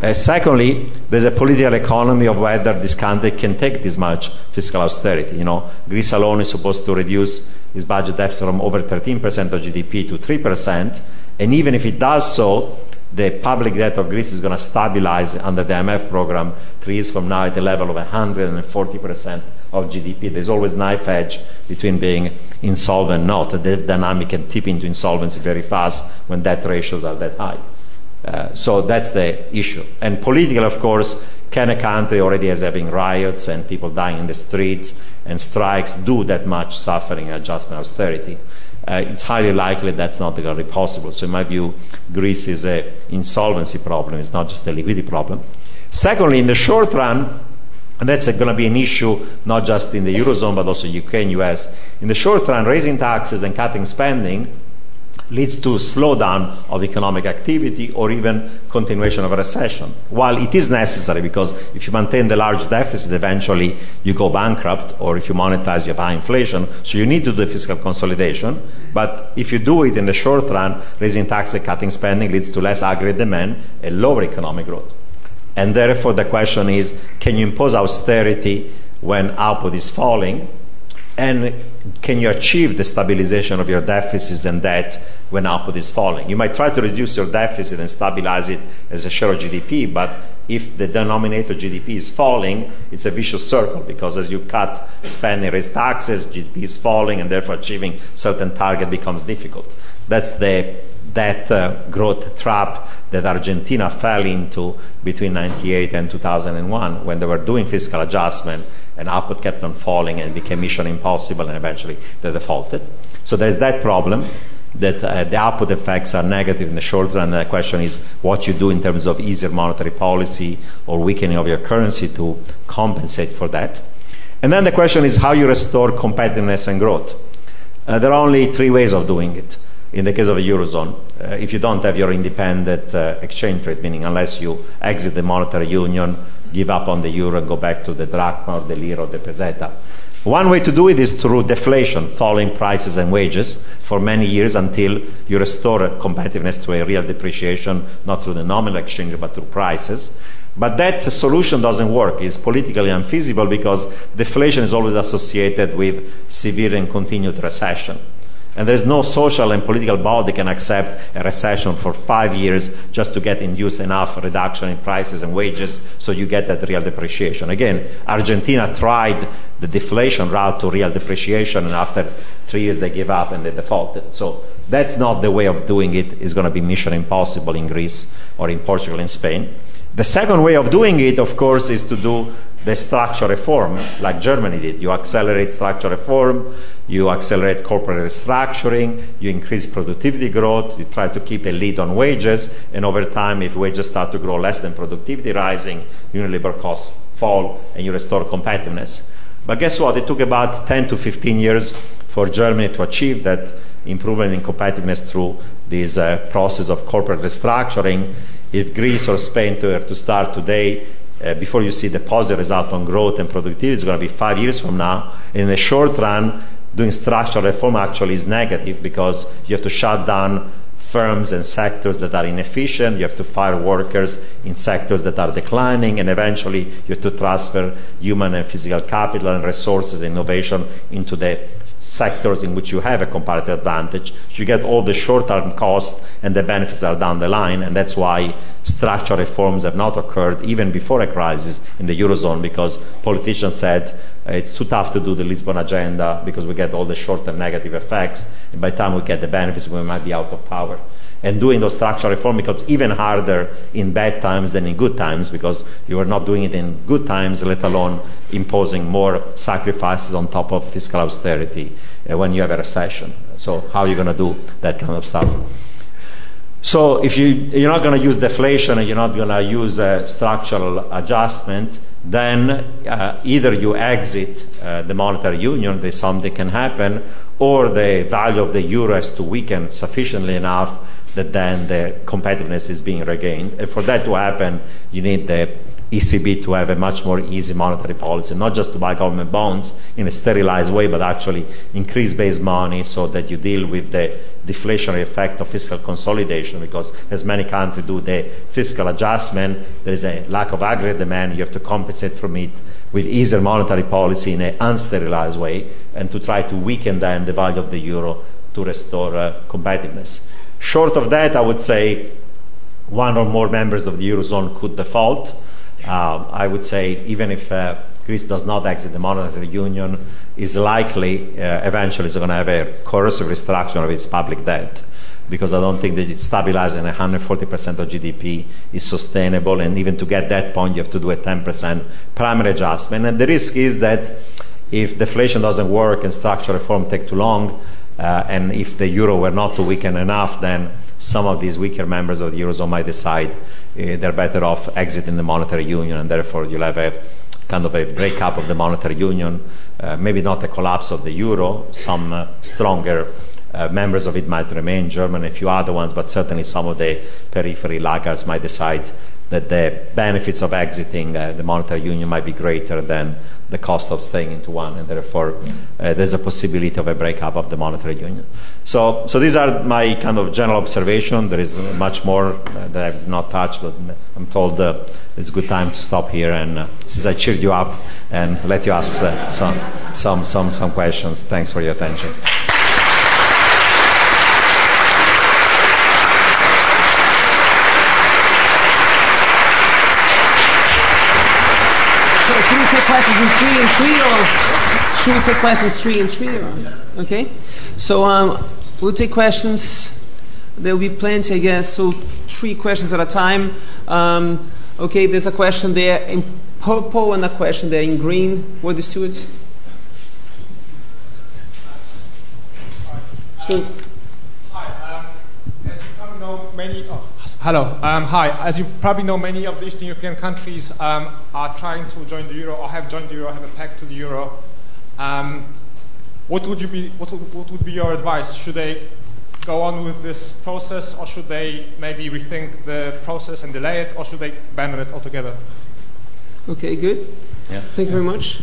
Uh, secondly, there's a political economy of whether this country can take this much fiscal austerity. You know, Greece alone is supposed to reduce its budget deficit from over thirteen percent of G D P to three percent. And even if it does so, the public debt of Greece is going to stabilize under the I M F program three years from now at the level of one hundred forty percent of G D P. There's always knife edge between being insolvent and not. The dynamic can tip into insolvency very fast when debt ratios are that high. Uh, so that's the issue. And politically, of course, can a country already as having riots and people dying in the streets and strikes do that much suffering and adjustment austerity? Uh, it's highly likely that's not going to be possible. So in my view, Greece is an insolvency problem. It's not just a liquidity problem. Secondly, in the short run, and that's going to be an issue not just in the Eurozone, but also U K and U S. In the short run, raising taxes and cutting spending leads to slowdown of economic activity or even continuation of a recession. While it is necessary, because if you maintain the large deficit, eventually you go bankrupt, or if you monetize, you have high inflation. So you need to do fiscal consolidation. But if you do it in the short run, raising taxes and cutting spending leads to less aggregate demand and lower economic growth. And therefore, the question is, can you impose austerity when output is falling? And can you achieve the stabilization of your deficits and debt when output is falling? You might try to reduce your deficit and stabilize it as a share of G D P, but if the denominator G D P is falling, it's a vicious circle, because as you cut spending, raise taxes, G D P is falling, and therefore achieving certain target becomes difficult. That's the debt uh, growth trap that Argentina fell into between ninety-eight and two thousand one, when they were doing fiscal adjustment and output kept on falling and became mission impossible, and eventually they defaulted. So there's that problem, that uh, the output effects are negative in the short run. The question is what you do in terms of easier monetary policy or weakening of your currency to compensate for that. And then the question is how you restore competitiveness and growth. Uh, there are only three ways of doing it. In the case of a Eurozone, uh, if you don't have your independent uh, exchange rate, meaning unless you exit the monetary union, give up on the euro, go back to the drachma or the lira or the peseta. One way to do it is through deflation, falling prices and wages for many years until you restore competitiveness to a real depreciation, not through the nominal exchange rate, but through prices. But that solution doesn't work. It's politically unfeasible because deflation is always associated with severe and continued recession. And there's no social and political body can accept a recession for five years just to get induced enough reduction in prices and wages so you get that real depreciation. Again, Argentina tried the deflation route to real depreciation, and after three years they gave up and they defaulted. So that's not the way of doing it. It's going to be mission impossible in Greece or in Portugal and Spain. The second way of doing it, of course, is to do the structural reform, like Germany did. You accelerate structural reform, you accelerate corporate restructuring, you increase productivity growth, you try to keep a lead on wages, and over time, if wages start to grow less than productivity rising, unit labor costs fall, and you restore competitiveness. But guess what? It took about ten to fifteen years for Germany to achieve that improvement in competitiveness through this uh, process of corporate restructuring. If Greece or Spain were to start today, uh, before you see the positive result on growth and productivity, it's going to be five years from now. In the short run, doing structural reform actually is negative because you have to shut down firms and sectors that are inefficient, you have to fire workers in sectors that are declining, and eventually you have to transfer human and physical capital and resources and innovation into the sectors in which you have a comparative advantage. You get all the short-term costs and the benefits are down the line, and that's why structural reforms have not occurred even before a crisis in the Eurozone, because politicians said it's too tough to do the Lisbon agenda because we get all the short-term negative effects, and by the time we get the benefits we might be out of power. and doing those structural reform becomes even harder in bad times than in good times, because you are not doing it in good times, let alone imposing more sacrifices on top of fiscal austerity uh, when you have a recession. So how are you going to do that kind of stuff? So if you, you're not going to use deflation and you're not going to use a structural adjustment, then uh, either you exit uh, the monetary union, there's something can happen, or the value of the euro has to weaken sufficiently enough that then the competitiveness is being regained. And for that to happen, you need the E C B to have a much more easy monetary policy, not just to buy government bonds in a sterilized way, but actually increase base money so that you deal with the deflationary effect of fiscal consolidation, because as many countries do the fiscal adjustment, there is a lack of aggregate demand, you have to compensate from it with easier monetary policy in an unsterilized way, and to try to weaken then the value of the euro to restore uh, competitiveness. Short of that, I would say one or more members of the Eurozone could default. Uh, I would say even if uh, Greece does not exit the monetary union, is likely uh, eventually is going to have a coercive restructuring of its public debt, because I don't think that it's stabilizing one hundred forty percent of G D P is sustainable, and even to get that point you have to do a ten percent primary adjustment. And the risk is that if deflation doesn't work and structural reform take too long, uh, and if the euro were not to weaken enough, then some of these weaker members of the Eurozone might decide uh, they're better off exiting the monetary union, and therefore you'll have a kind of a breakup of the monetary union, uh, maybe not a collapse of the euro. Some uh, stronger uh, members of it might remain, Germany, a few other ones, but certainly some of the periphery laggards might decide that the benefits of exiting uh, the monetary union might be greater than the cost of staying into one, and therefore uh, there's a possibility of a breakup of the monetary union. So so these are my kind of general observation. There is much more uh, that I've not touched, but I'm told uh, it's a good time to stop here, and uh, since I cheered you up and let you ask uh, some, some, some, some questions. Thanks for your attention. Questions in three and three, or should we take questions three and three? Or, okay, so um, we'll take questions. There will be plenty, I guess. So three questions at a time. Um, okay, there's a question there in purple and a question there in green. What are the stewards? So, Many, oh, hello. Um, hi. As you probably know, many of the Eastern European countries um, are trying to join the euro, or have joined the euro, have a pact to the euro. Um, what would you be? What would, what would be your advice? Should they go on with this process, or should they maybe rethink the process and delay it, or should they abandon it altogether? Okay. Good. Yeah. Thank you very much.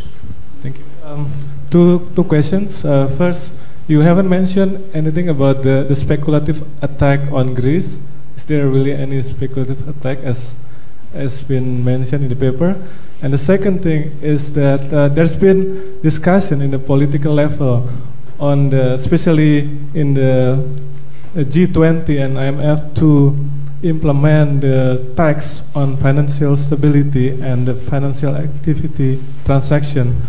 Thank you. Um, two two questions. Uh, first. You haven't mentioned anything about the, the speculative attack on Greece. Is there really any speculative attack as has been mentioned in the paper? And the second thing is that uh, there's been discussion in the political level on the, especially in the G twenty and I M F, to implement the tax on financial stability and the financial activity transaction.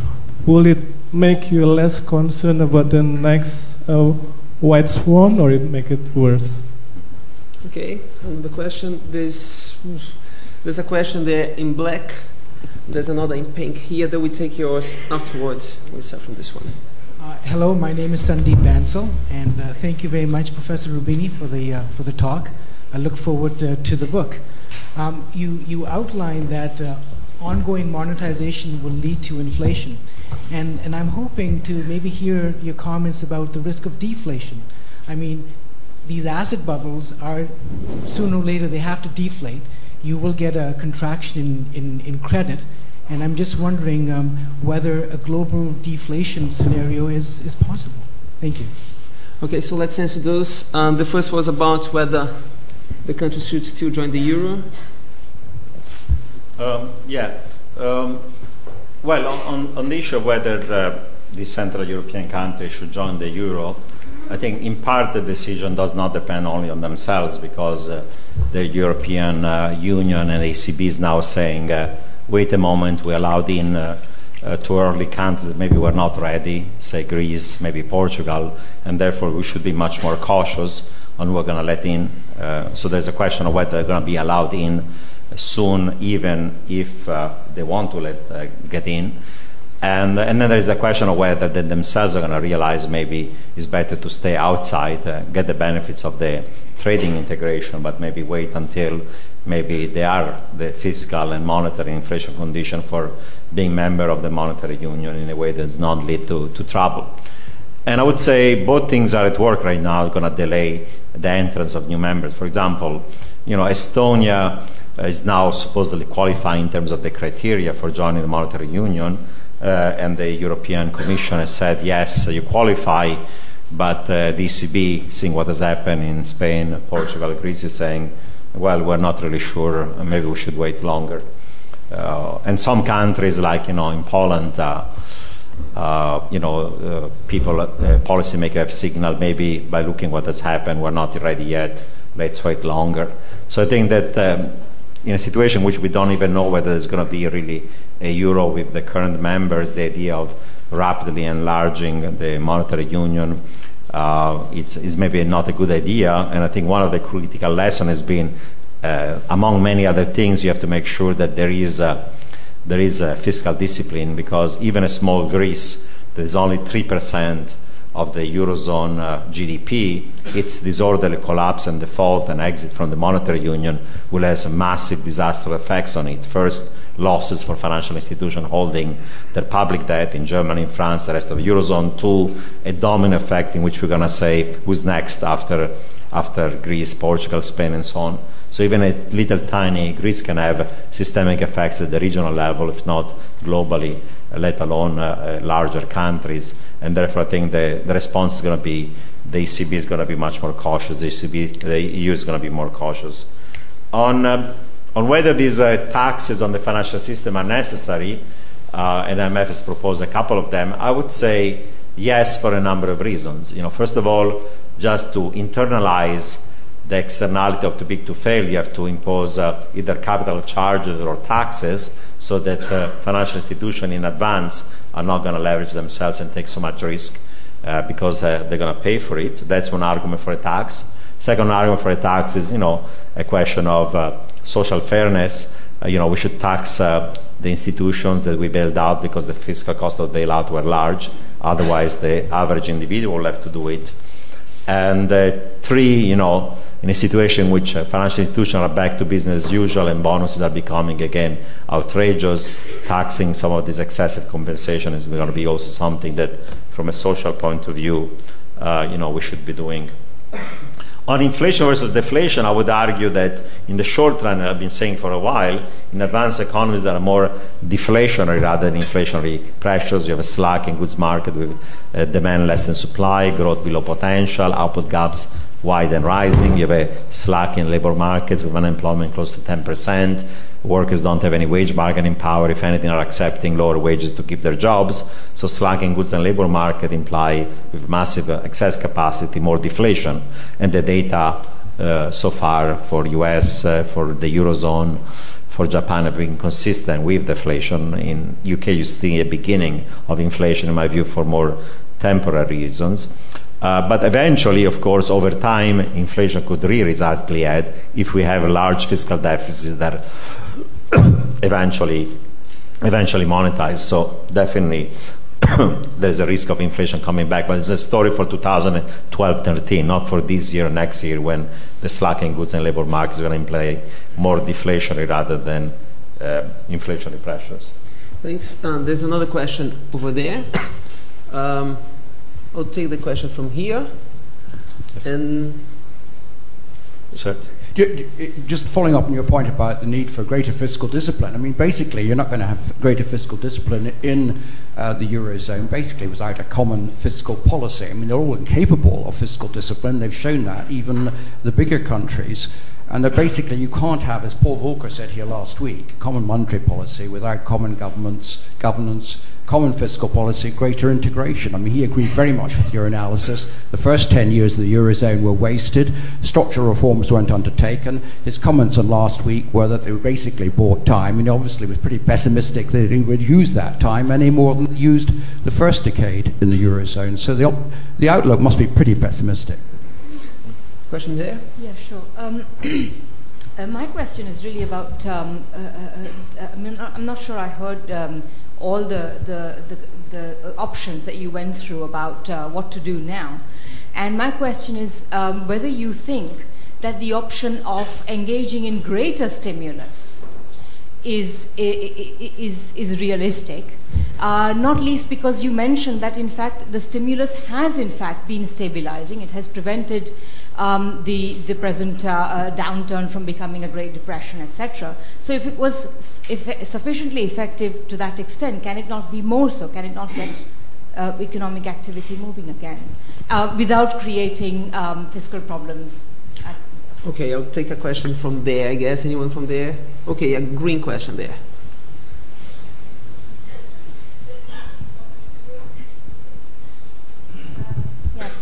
Will it make you less concerned about the next uh, white swan, or it make it worse? Okay, and the question, there's, there's a question there in black, there's another in pink here, that we take yours afterwards. We'll start from this one. Uh, hello, my name is Sandeep Bansal, and uh, thank you very much, Professor Roubini, for the, uh, for the talk. I look forward uh, to the book. Um, you, you outlined that uh, ongoing monetization will lead to inflation. And, and I'm hoping to maybe hear your comments about the risk of deflation. I mean, these asset bubbles are, sooner or later, they have to deflate. You will get a contraction in, in, in credit. And I'm just wondering um, whether a global deflation scenario is, is possible. Thank you. Okay, so let's answer those. Um, the first was about whether the country should still join the euro. Um, yeah. Um, Well, on, on the issue of whether uh, the Central European countries should join the euro, I think in part the decision does not depend only on themselves, because uh, the European uh, Union and E C B is now saying, uh, wait a moment, we allowed in uh, uh, too early countries that maybe were not ready, say Greece, maybe Portugal, and therefore we should be much more cautious and we're going to let in. Uh, so there's a question of whether they're going to be allowed in soon, even if uh, they want to let uh, get in. And, and then there is the question of whether they themselves are going to realize maybe it's better to stay outside, uh, get the benefits of the trading integration, but maybe wait until maybe they are the fiscal and monetary inflation condition for being member of the monetary union in a way that does not lead to, to trouble. And I would say both things are at work right now, going to delay the entrance of new members. For example, you know, Estonia is now supposedly qualifying in terms of the criteria for joining the monetary union. Uh, and the European Commission has said, yes, you qualify, but uh, the E C B, seeing what has happened in Spain, Portugal, Greece, is saying, well, we're not really sure, maybe we should wait longer. Uh, and some countries, like, you know, in Poland, uh, uh, you know, uh, people, uh, policymakers have signaled, maybe by looking what has happened, we're not ready yet, let's wait longer. So I think that um, in a situation which we don't even know whether there's going to be really a euro with the current members, the idea of rapidly enlarging the monetary union uh, it's, is maybe not a good idea. And I think one of the critical lessons has been, uh, among many other things, you have to make sure that there is a, there is a fiscal discipline, because even a small Greece, there's only three percent of the Eurozone uh, G D P, its disorderly collapse and default and exit from the monetary union will have some massive disaster effects on it. First, losses for financial institutions holding their public debt in Germany, in France, the rest of the Eurozone. Two, a domino effect in which we're going to say who's next after, after Greece, Portugal, Spain, and so on. So even a little tiny Greece can have systemic effects at the regional level, if not globally, let alone uh, larger countries. And therefore, I think the, the response is going to be, the E C B is going to be much more cautious, the, E C B, the E U is going to be more cautious. On, uh, on whether these uh, taxes on the financial system are necessary, uh, and I M F has proposed a couple of them, I would say yes for a number of reasons. You know, first of all, just to internalize the externality of too big to fail, you have to impose uh, either capital charges or taxes so that uh, financial institutions in advance are not going to leverage themselves and take so much risk uh, because uh, they're going to pay for it. That's one argument for a tax. Second argument for a tax is, you know, a question of uh, social fairness. Uh, you know, we should tax uh, the institutions that we bailed out because the fiscal cost of bailout were large. Otherwise, the average individual will have to do it. And uh, three, you know, in a situation in which uh, financial institutions are back to business as usual and bonuses are becoming, again, outrageous, taxing some of this excessive compensation is going to be also something that, from a social point of view, uh, you know, we should be doing. On inflation versus deflation, I would argue that in the short run, I've been saying for a while, in advanced economies there are more deflationary rather than inflationary pressures. You have a slack in goods market with uh, demand less than supply, growth below potential, output gaps wide and rising. You have a slack in labor markets with unemployment close to ten percent. Workers don't have any wage bargaining power. If anything, are accepting lower wages to keep their jobs. So slacking goods and labor market imply with massive excess capacity, more deflation. And the data uh, so far for U S, uh, for the Eurozone, for Japan have been consistent with deflation. In U K, you see a beginning of inflation, in my view, for more temporary reasons. Uh, but eventually, of course, over time, inflation could re-resultly add if we have a large fiscal deficit that eventually eventually monetize. So definitely there's a risk of inflation coming back. But it's a story for two thousand twelve thirteen, not for this year or next year when the slack in goods and labor markets are going to imply more deflationary rather than uh, inflationary pressures. Thanks. Um, there's another question over there. Um, I'll take the question from here. Yes. And sir. Just following up on your point about the need for greater fiscal discipline, I mean, basically, you're not going to have greater fiscal discipline in uh, the Eurozone, basically, without a common fiscal policy. I mean, they're all incapable of fiscal discipline. They've shown that, even the bigger countries. And that basically you can't have, as Paul Volcker said here last week, common monetary policy without common governments, governance, common fiscal policy, greater integration. I mean, he agreed very much with your analysis. The first ten years of the Eurozone were wasted. Structural reforms weren't undertaken. His comments on last week were that they were basically bought time, and he obviously was pretty pessimistic that he would use that time any more than he used the first decade in the Eurozone. So the, op- the outlook must be pretty pessimistic. Question there? Yeah, sure. Um, Uh, my question is really about, um, uh, uh, uh, I mean, I'm not sure I heard um, all the, the, the, the options that you went through about uh, what to do now. And my question is um, whether you think that the option of engaging in greater stimulus is, is, is realistic, uh, not least because you mentioned that, in fact, the stimulus has, in fact, been stabilizing. It has prevented Um, the, the present uh, uh, downturn from becoming a Great Depression, et cetera. So if it was if sufficiently effective to that extent, can it not be more so? Can it not get uh, economic activity moving again uh, without creating um, fiscal problems? Okay, I'll take a question from there, I guess. Anyone from there? Okay, a green question there.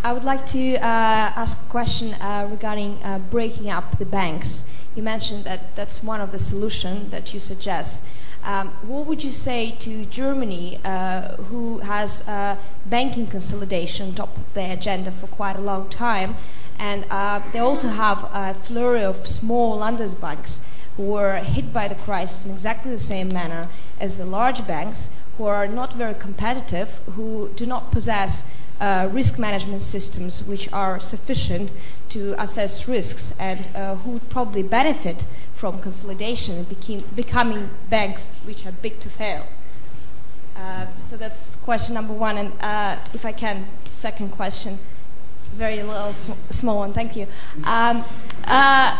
I would like to uh, ask a question uh, regarding uh, breaking up the banks. You mentioned that that's one of the solutions that you suggest. Um, what would you say to Germany, uh, who has uh, banking consolidation top of their agenda for quite a long time, and uh, they also have a flurry of small Landesbanks who were hit by the crisis in exactly the same manner as the large banks, who are not very competitive, who do not possess Uh, risk management systems which are sufficient to assess risks, and uh, who would probably benefit from consolidation and became, becoming banks which are big to fail. Uh, so that's question number one. And uh, if I can, second question, very little, sm small one, thank you. Um, uh,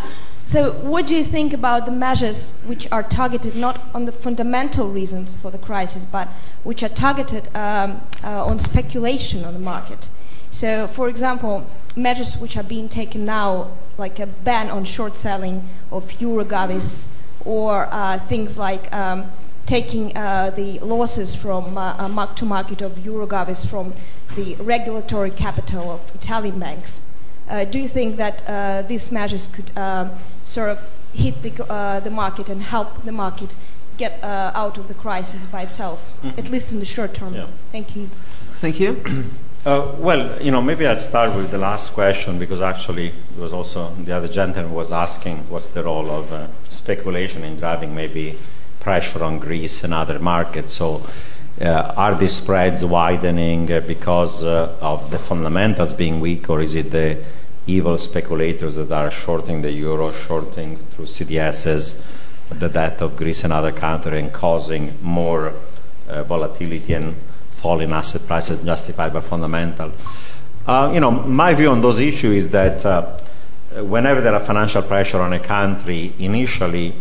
so what do you think about the measures which are targeted not on the fundamental reasons for the crisis, but which are targeted um, uh, on speculation on the market? So, for example, measures which are being taken now, like a ban on short selling of Eurogovies, or uh, things like um, taking uh, the losses from uh, mark-to-market of Eurogovies from the regulatory capital of Italian banks. Uh, do you think that uh, these measures could uh, sort of hit the, uh, the market and help the market get uh, out of the crisis by itself, mm-hmm. at least in the short term? Yeah. Thank you. Thank you. uh, well, you know, maybe I'd start with the last question, because actually it was also the other gentleman was asking what's the role of uh, speculation in driving maybe pressure on Greece and other markets. So. Uh, are the spreads widening uh, because uh, of the fundamentals being weak, or is it the evil speculators that are shorting the euro, shorting through C D Ss the debt of Greece and other countries, and causing more uh, volatility and fall in asset prices justified by fundamental? Uh, you know, my view on those issues is that uh, whenever there are financial pressure on a country, initially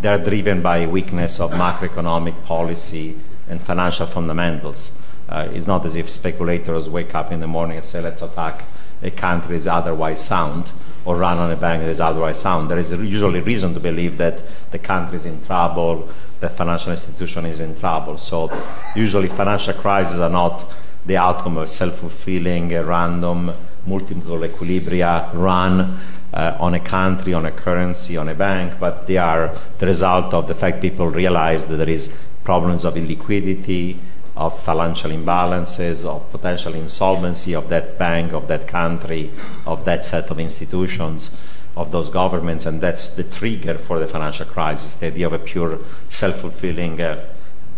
they are driven by weakness of macroeconomic policy and financial fundamentals. Uh, it's not as if speculators wake up in the morning and say, let's attack a country that is otherwise sound, or run on a bank that is otherwise sound. There is usually reason to believe that the country is in trouble, the financial institution is in trouble. So usually financial crises are not the outcome of self-fulfilling, random, multiple equilibria run uh, on a country, on a currency, on a bank, but they are the result of the fact people realize that there is problems of illiquidity, of financial imbalances, of potential insolvency of that bank, of that country, of that set of institutions, of those governments, and that's the trigger for the financial crisis, the idea of a pure self-fulfilling uh,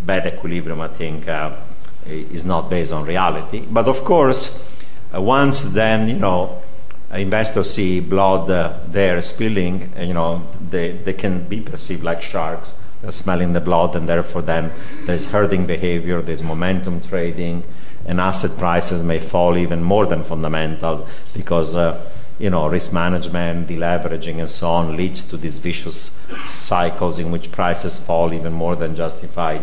bad equilibrium, I think, uh, is not based on reality. But of course, uh, once then, you know, investors see blood uh, there spilling, uh, you know, they, they can be perceived like sharks, smelling the blood, and therefore then there's herding behavior, there's momentum trading, and asset prices may fall even more than fundamental, because uh, you know, risk management, deleveraging, and so on leads to these vicious cycles in which prices fall even more than justified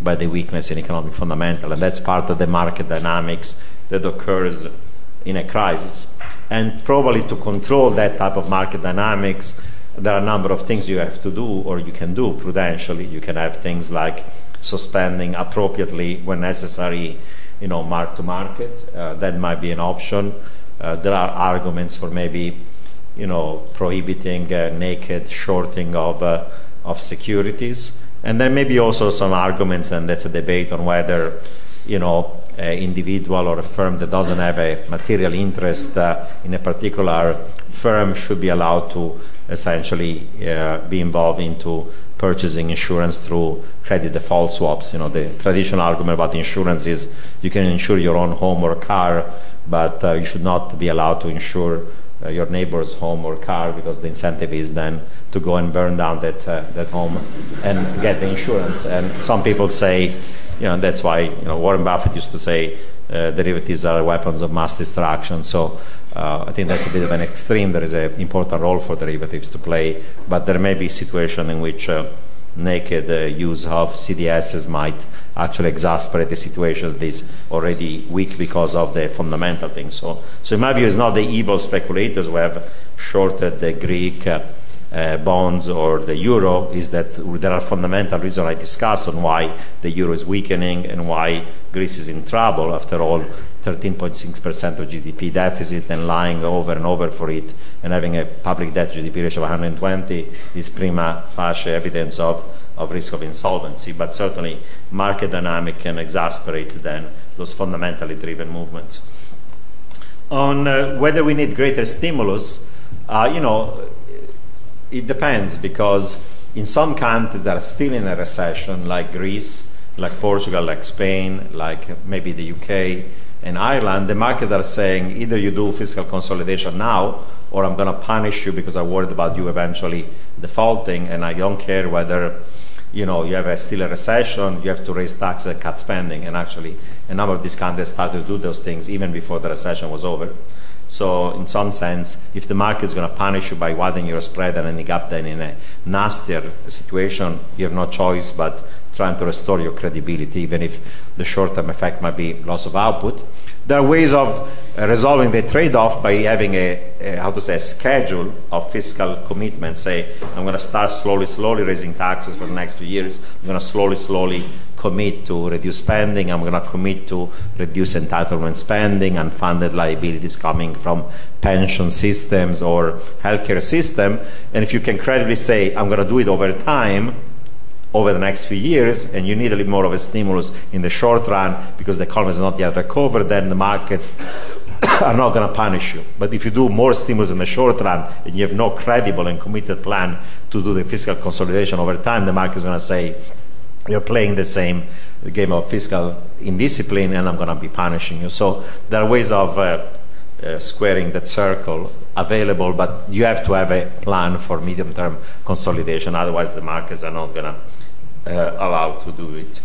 by the weakness in economic fundamental, and that's part of the market dynamics that occurs in a crisis. And probably to control that type of market dynamics, there are a number of things you have to do, or you can do prudentially. You can have things like suspending appropriately, when necessary, you know, mark to market. Uh, that might be an option. Uh, there are arguments for maybe, you know, prohibiting uh, naked shorting of uh, of securities. And there may be also some arguments, and that's a debate on whether, you know, uh, individual or a firm that doesn't have a material interest uh, in a particular firm should be allowed to essentially uh, be involved into purchasing insurance through credit default swaps. You know, the traditional argument about insurance is you can insure your own home or car, but uh, you should not be allowed to insure uh, your neighbor's home or car, because the incentive is then to go and burn down that uh, that home and get the insurance. And some people say, you know, that's why, you know, Warren Buffett used to say uh, derivatives are weapons of mass destruction. So uh, I think that's a bit of an extreme. There is an important role for derivatives to play, but there may be situations in which uh, naked uh, use of C D Ss might actually exasperate the situation that is already weak because of the fundamental things. So, so in my view, it's not the evil speculators who have shorted the Greek Uh, Uh, bonds or the euro, is that there are fundamental reasons I discussed on why the euro is weakening and why Greece is in trouble. After all, thirteen point six percent of G D P deficit and lying over and over for it, and having a public debt G D P ratio of one hundred twenty is prima facie evidence of, of risk of insolvency. But certainly market dynamic can exacerbate then those fundamentally driven movements. On uh, whether we need greater stimulus, uh, you know, it depends, because in some countries that are still in a recession, like Greece, like Portugal, like Spain, like maybe the U K and Ireland, the markets are saying either you do fiscal consolidation now, or I'm going to punish you because I'm worried about you eventually defaulting, and I don't care whether, you know, you have a, still a recession, you have to raise taxes and cut spending. And actually, a number of these countries started to do those things even before the recession was over. So in some sense, if the market is going to punish you by widening your spread and ending up then in a nastier situation, you have no choice but trying to restore your credibility, even if the short-term effect might be loss of output. There are ways of uh, resolving the trade-off by having a, a, how to say, a schedule of fiscal commitment. Say, I'm going to start slowly, slowly raising taxes for the next few years. I'm going to slowly, slowly commit to reduce spending. I'm going to commit to reduce entitlement spending, unfunded liabilities coming from pension systems or healthcare system. And if you can credibly say, I'm going to do it over time, over the next few years, and you need a little more of a stimulus in the short run because the economy is not yet recovered, then the markets are not going to punish you. But if you do more stimulus in the short run and you have no credible and committed plan to do the fiscal consolidation over time, the market is going to say, you're playing the same game of fiscal indiscipline and I'm going to be punishing you. So there are ways of uh, Uh, squaring that circle available, but you have to have a plan for medium-term consolidation, otherwise the markets are not going to uh, allow to do it.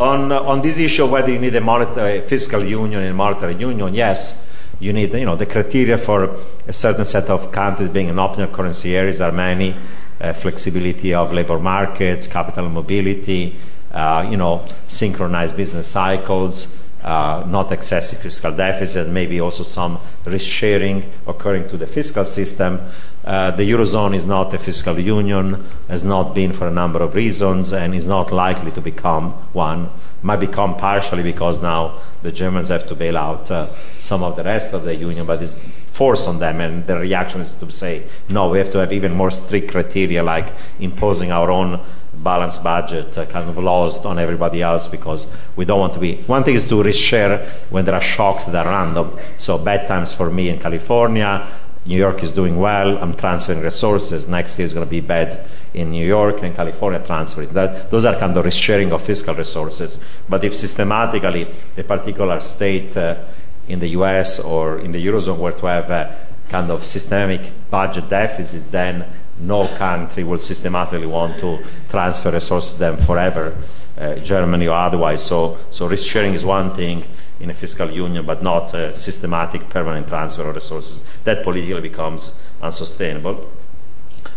On uh, on this issue of whether you need a monetary, fiscal union and monetary union, yes, you need, you know, the criteria for a certain set of countries being an optional currency areas are many, uh, flexibility of labor markets, capital mobility, uh, you know, synchronized business cycles, Uh, not excessive fiscal deficit, maybe also some risk-sharing occurring to the fiscal system. Uh, the Eurozone is not a fiscal union, has not been for a number of reasons, and is not likely to become one. Might become partially because now the Germans have to bail out uh, some of the rest of the union, but it's forced on them, and the reaction is to say, no, we have to have even more strict criteria, like imposing our own balanced budget, uh, kind of lost on everybody else, because we don't want to be. One thing is to risk share when there are shocks that are random. So bad times for me in California, New York is doing well, I'm transferring resources, next year is going to be bad in New York and California, transferring. That, those are kind of risk sharing of fiscal resources. But if systematically a particular state uh, in the U S or in the Eurozone were to have a kind of systemic budget deficits, then no country will systematically want to transfer resources to them forever, uh, Germany or otherwise. So, so risk sharing is one thing in a fiscal union, but not a systematic permanent transfer of resources. That politically becomes unsustainable.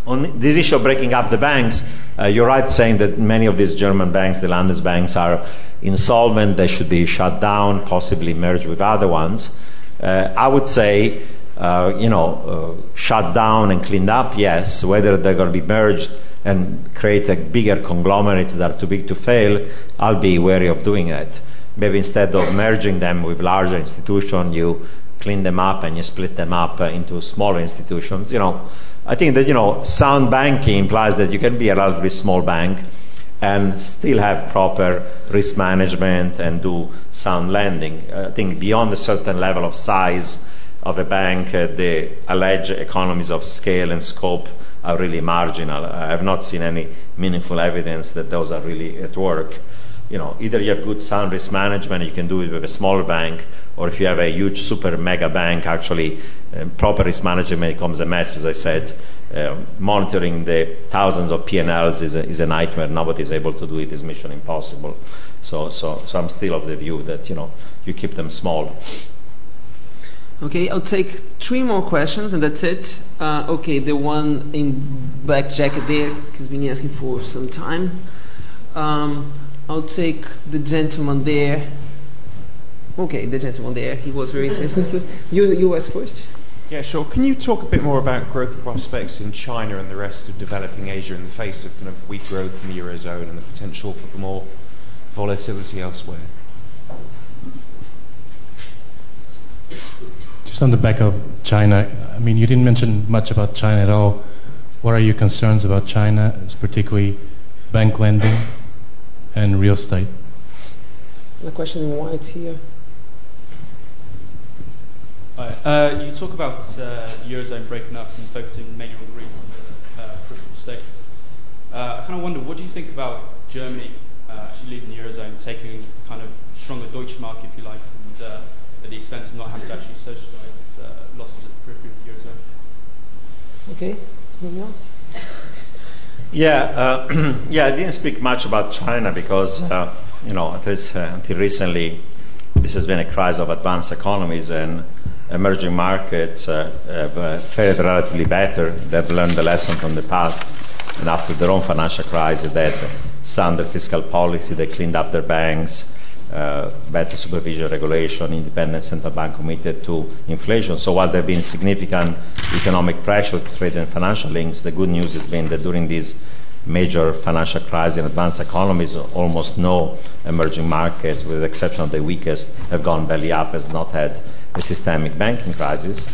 On this issue of breaking up the banks, uh, you're right saying that many of these German banks, the Landesbanks, are insolvent. They should be shut down, possibly merged with other ones. Uh, I would say, Uh, you know, uh, shut down and cleaned up, yes. Whether they're going to be merged and create a bigger conglomerate that are too big to fail, I'll be wary of doing that. Maybe instead of merging them with larger institutions, you clean them up and you split them up uh, into smaller institutions. You know, I think that, you know, sound banking implies that you can be a relatively small bank and still have proper risk management and do sound lending. I think beyond a certain level of size of a bank, uh, the alleged economies of scale and scope are really marginal. I have not seen any meaningful evidence that those are really at work. You know, either you have good sound risk management, you can do it with a small bank, or if you have a huge super mega bank, actually uh, proper risk management becomes a mess. As I said, uh, monitoring the thousands of P and Ls is a, is a nightmare. Nobody is able to do it. It's mission impossible. So, so, so I'm still of the view that, you know, you keep them small. Okay, I'll take three more questions and that's it. Uh, okay, the one in black jacket there has been asking for some time. Um, I'll take the gentleman there. Okay, the gentleman there. He was very interested. You, you was first. Yeah, sure. Can you talk a bit more about growth prospects in China and the rest of developing Asia in the face of kind of weak growth in the Eurozone and the potential for more volatility elsewhere? Just on the back of China, I mean, you didn't mention much about China at all. What are your concerns about China, particularly bank lending and real estate? The question is why it's here. Uh, you talk about uh, the Eurozone breaking up and focusing mainly on Greece and the uh, peripheral states. Uh, I kind of wonder, what do you think about Germany uh, actually leaving the Eurozone, taking kind of stronger Deutsche Mark, if you like, and uh, at the expense of not having to actually socialise uh, losses at the periphery of the Eurozone? Okay, moving on. Yeah, uh, yeah, I didn't speak much about China because, uh, you know, at least uh, until recently, this has been a crisis of advanced economies, and emerging markets uh, have uh, fared relatively better. They've learned the lesson from the past, and after their own financial crisis, they had sound fiscal policy, they cleaned up their banks, Uh, better supervision, regulation, independent central bank committed to inflation. So while there have been significant economic pressure to trade and financial links, the good news has been that during these major financial crises in advanced economies, almost no emerging markets, with the exception of the weakest, have gone belly up, has not had a systemic banking crisis.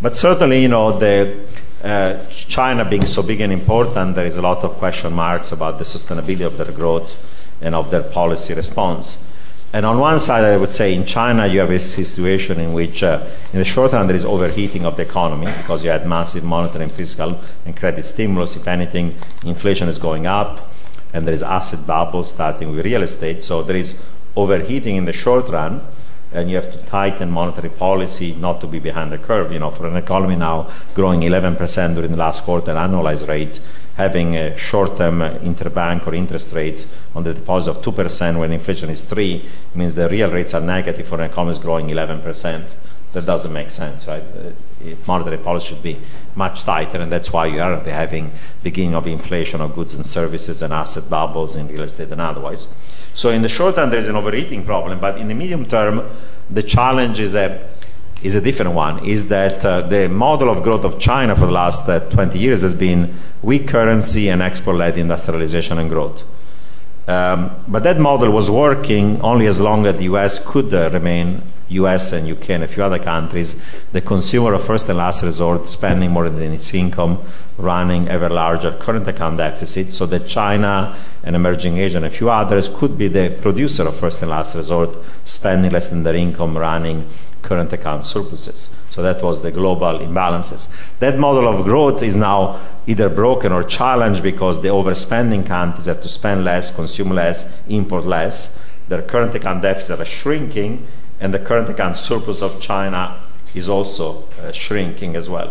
But certainly, you know, the uh, China being so big and important, there is a lot of question marks about the sustainability of their growth and of their policy response. And on one side, I would say in China, you have a situation in which, uh, in the short run, there is overheating of the economy because you had massive monetary, fiscal, and credit stimulus. If anything, inflation is going up, and there is asset bubble starting with real estate. So there is overheating in the short run, and you have to tighten monetary policy not to be behind the curve. You know, for an economy now growing eleven percent during the last quarter annualized rate, having a short-term interbank or interest rates on the deposit of two percent when inflation is three percent means the real rates are negative for an economy growing eleven percent. That doesn't make sense, right? Uh, monetary policy should be much tighter, and that's why you are having beginning of inflation of goods and services and asset bubbles in real estate and otherwise. So in the short term, there's an overheating problem, but in the medium term, the challenge is a is a different one, is that uh, the model of growth of China for the last uh, twenty years has been weak currency and export-led industrialization and growth. Um, but that model was working only as long as the U S could uh, remain, U S and U K and a few other countries, the consumer of first and last resort, spending more than its income, running ever larger current account deficit, so that China and emerging Asia and a few others could be the producer of first and last resort, spending less than their income, running current account surpluses. So that was the global imbalances. That model of growth is now either broken or challenged because the overspending countries have to spend less, consume less, import less. Their current account deficits are shrinking, and the current account surplus of China is also uh, shrinking as well.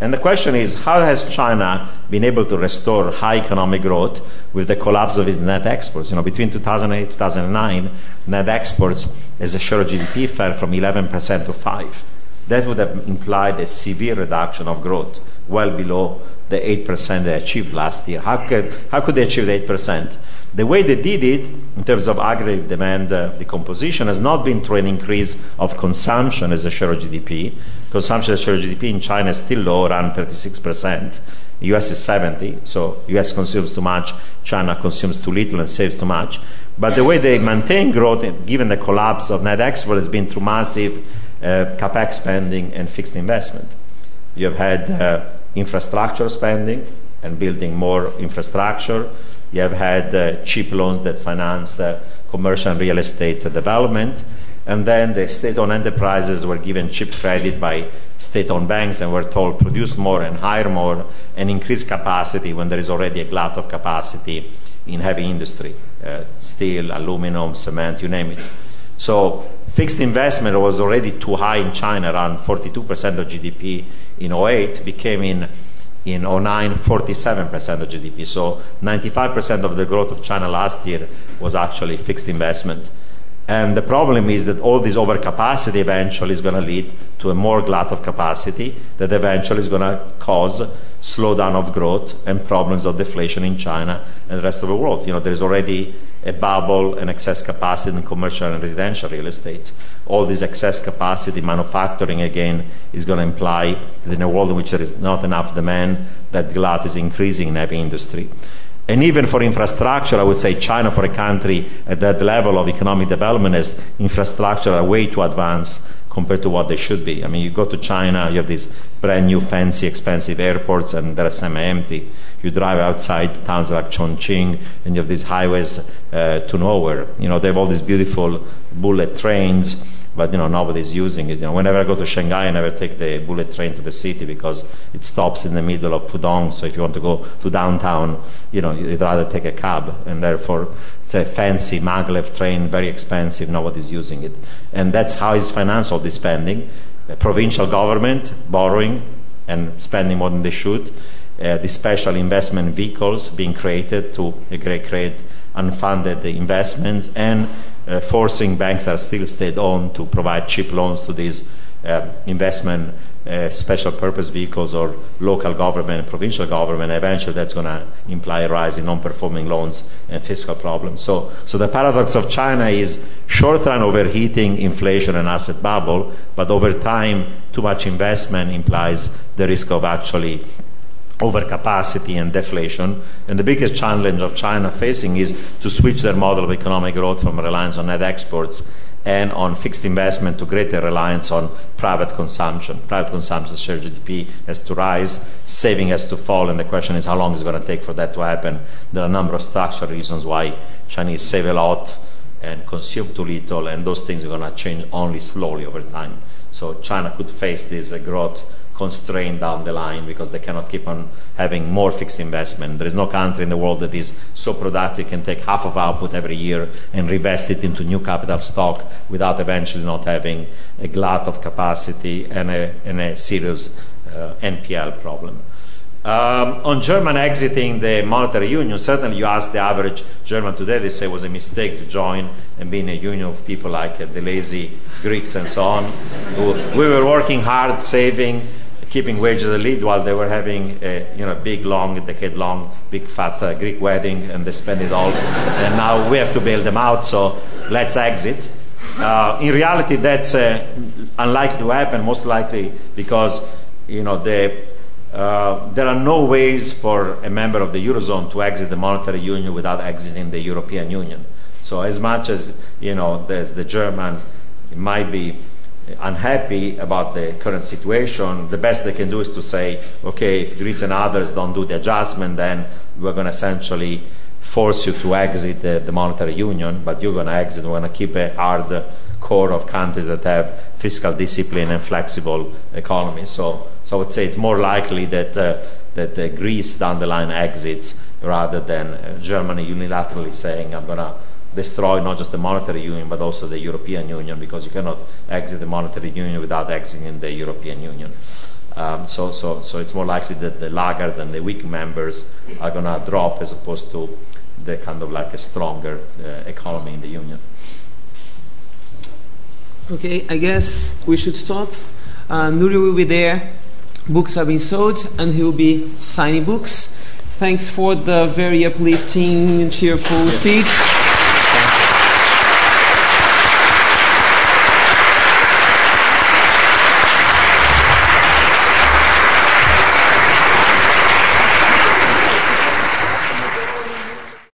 And the question is, how has China been able to restore high economic growth with the collapse of its net exports? You know, between two thousand eight and two thousand nine, net exports as a share of G D P fell from eleven percent to five percent. That would have implied a severe reduction of growth, well below the eight percent they achieved last year. How could, how could they achieve the eight percent? The way they did it, in terms of aggregate demand uh, decomposition, has not been through an increase of consumption as a share of G D P. Consumption as a share of G D P in China is still low, around thirty-six percent. The U S is seventy, so U S consumes too much, China consumes too little and saves too much. But the way they maintain growth, given the collapse of net export, has been through massive uh, capex spending and fixed investment. You have had uh, infrastructure spending and building more infrastructure, You have had uh, cheap loans that financed uh, commercial and real estate development. And then the state-owned enterprises were given cheap credit by state-owned banks and were told produce more and hire more and increase capacity when there is already a glut of capacity in heavy industry, uh, steel, aluminum, cement, you name it. So fixed investment was already too high in China, around forty-two percent of G D P in oh eight, became in in oh nine forty-seven percent of G D P. So ninety-five percent of the growth of China last year was actually fixed investment. And the problem is that all this overcapacity eventually is going to lead to a more glut of capacity that eventually is going to cause slowdown of growth and problems of deflation in China and the rest of the world. You know, there's already a bubble and excess capacity in commercial and residential real estate. All this excess capacity, manufacturing, again, is going to imply that in a world in which there is not enough demand, that glut is increasing in heavy industry. And even for infrastructure, I would say China, for a country at that level of economic development, is infrastructure are way too advanced compared to what they should be. I mean, you go to China, you have these brand new, fancy, expensive airports, and they're semi-empty. You drive outside towns like Chongqing, and you have these highways uh, to nowhere. You know, they have all these beautiful bullet trains, but, you know, nobody's using it. You know, whenever I go to Shanghai, I never take the bullet train to the city because it stops in the middle of Pudong. So if you want to go to downtown, you know, you'd rather take a cab. And therefore, it's a fancy maglev train, very expensive, nobody's using it. And that's how it's financed, all this spending. The provincial government borrowing and spending more than they should. Uh, the special investment vehicles being created to create unfunded investments and uh, forcing banks that are still state-owned to provide cheap loans to these uh, investment uh, special-purpose vehicles or local government and provincial government. Eventually, that's going to imply a rise in non-performing loans and fiscal problems. So, so the paradox of China is short-run overheating, inflation, and asset bubble, but over time, too much investment implies the risk of actually overcapacity and deflation. And the biggest challenge of China facing is to switch their model of economic growth from reliance on net exports and on fixed investment to greater reliance on private consumption. Private consumption share G D P has to rise, saving has to fall, and the question is how long is it going to take for that to happen. There are a number of structural reasons why Chinese save a lot and consume too little, and those things are going to change only slowly over time. So China could face this uh, growth constrained down the line because they cannot keep on having more fixed investment. There is no country in the world that is so productive can take half of output every year and reinvest it into new capital stock without eventually not having a glut of capacity and a, and a serious uh, N P L problem. Um, on German exiting the monetary union, certainly you ask the average German today, they say it was a mistake to join and be in a union of people like uh, the lazy Greeks and so on. We were working hard, saving, keeping wages at the lead while they were having a you know, big, long, decade-long, big, fat uh, Greek wedding, and they spent it all. And now we have to bail them out, so let's exit. Uh, in reality, that's uh, unlikely to happen, most likely because you know the, uh, there are no ways for a member of the Eurozone to exit the monetary union without exiting the European Union. So as much as you know, there's the German, it might be unhappy about the current situation, the best they can do is to say, okay, if Greece and others don't do the adjustment, then we're going to essentially force you to exit the, the monetary union, but you're going to exit, we're going to keep a hard core of countries that have fiscal discipline and flexible economies. So, so I would say it's more likely that, uh, that uh, Greece down the line exits rather than uh, Germany unilaterally saying, I'm going to destroy not just the monetary union but also the European Union, because you cannot exit the monetary union without exiting the European Union. Um, so, so, so it's more likely that the laggards and the weak members are going to drop as opposed to the kind of like a stronger uh, economy in the union. Okay, I guess we should stop. Uh, Nouriel will be there. Books are being sold and he will be signing books. Thanks for the very uplifting and cheerful speech.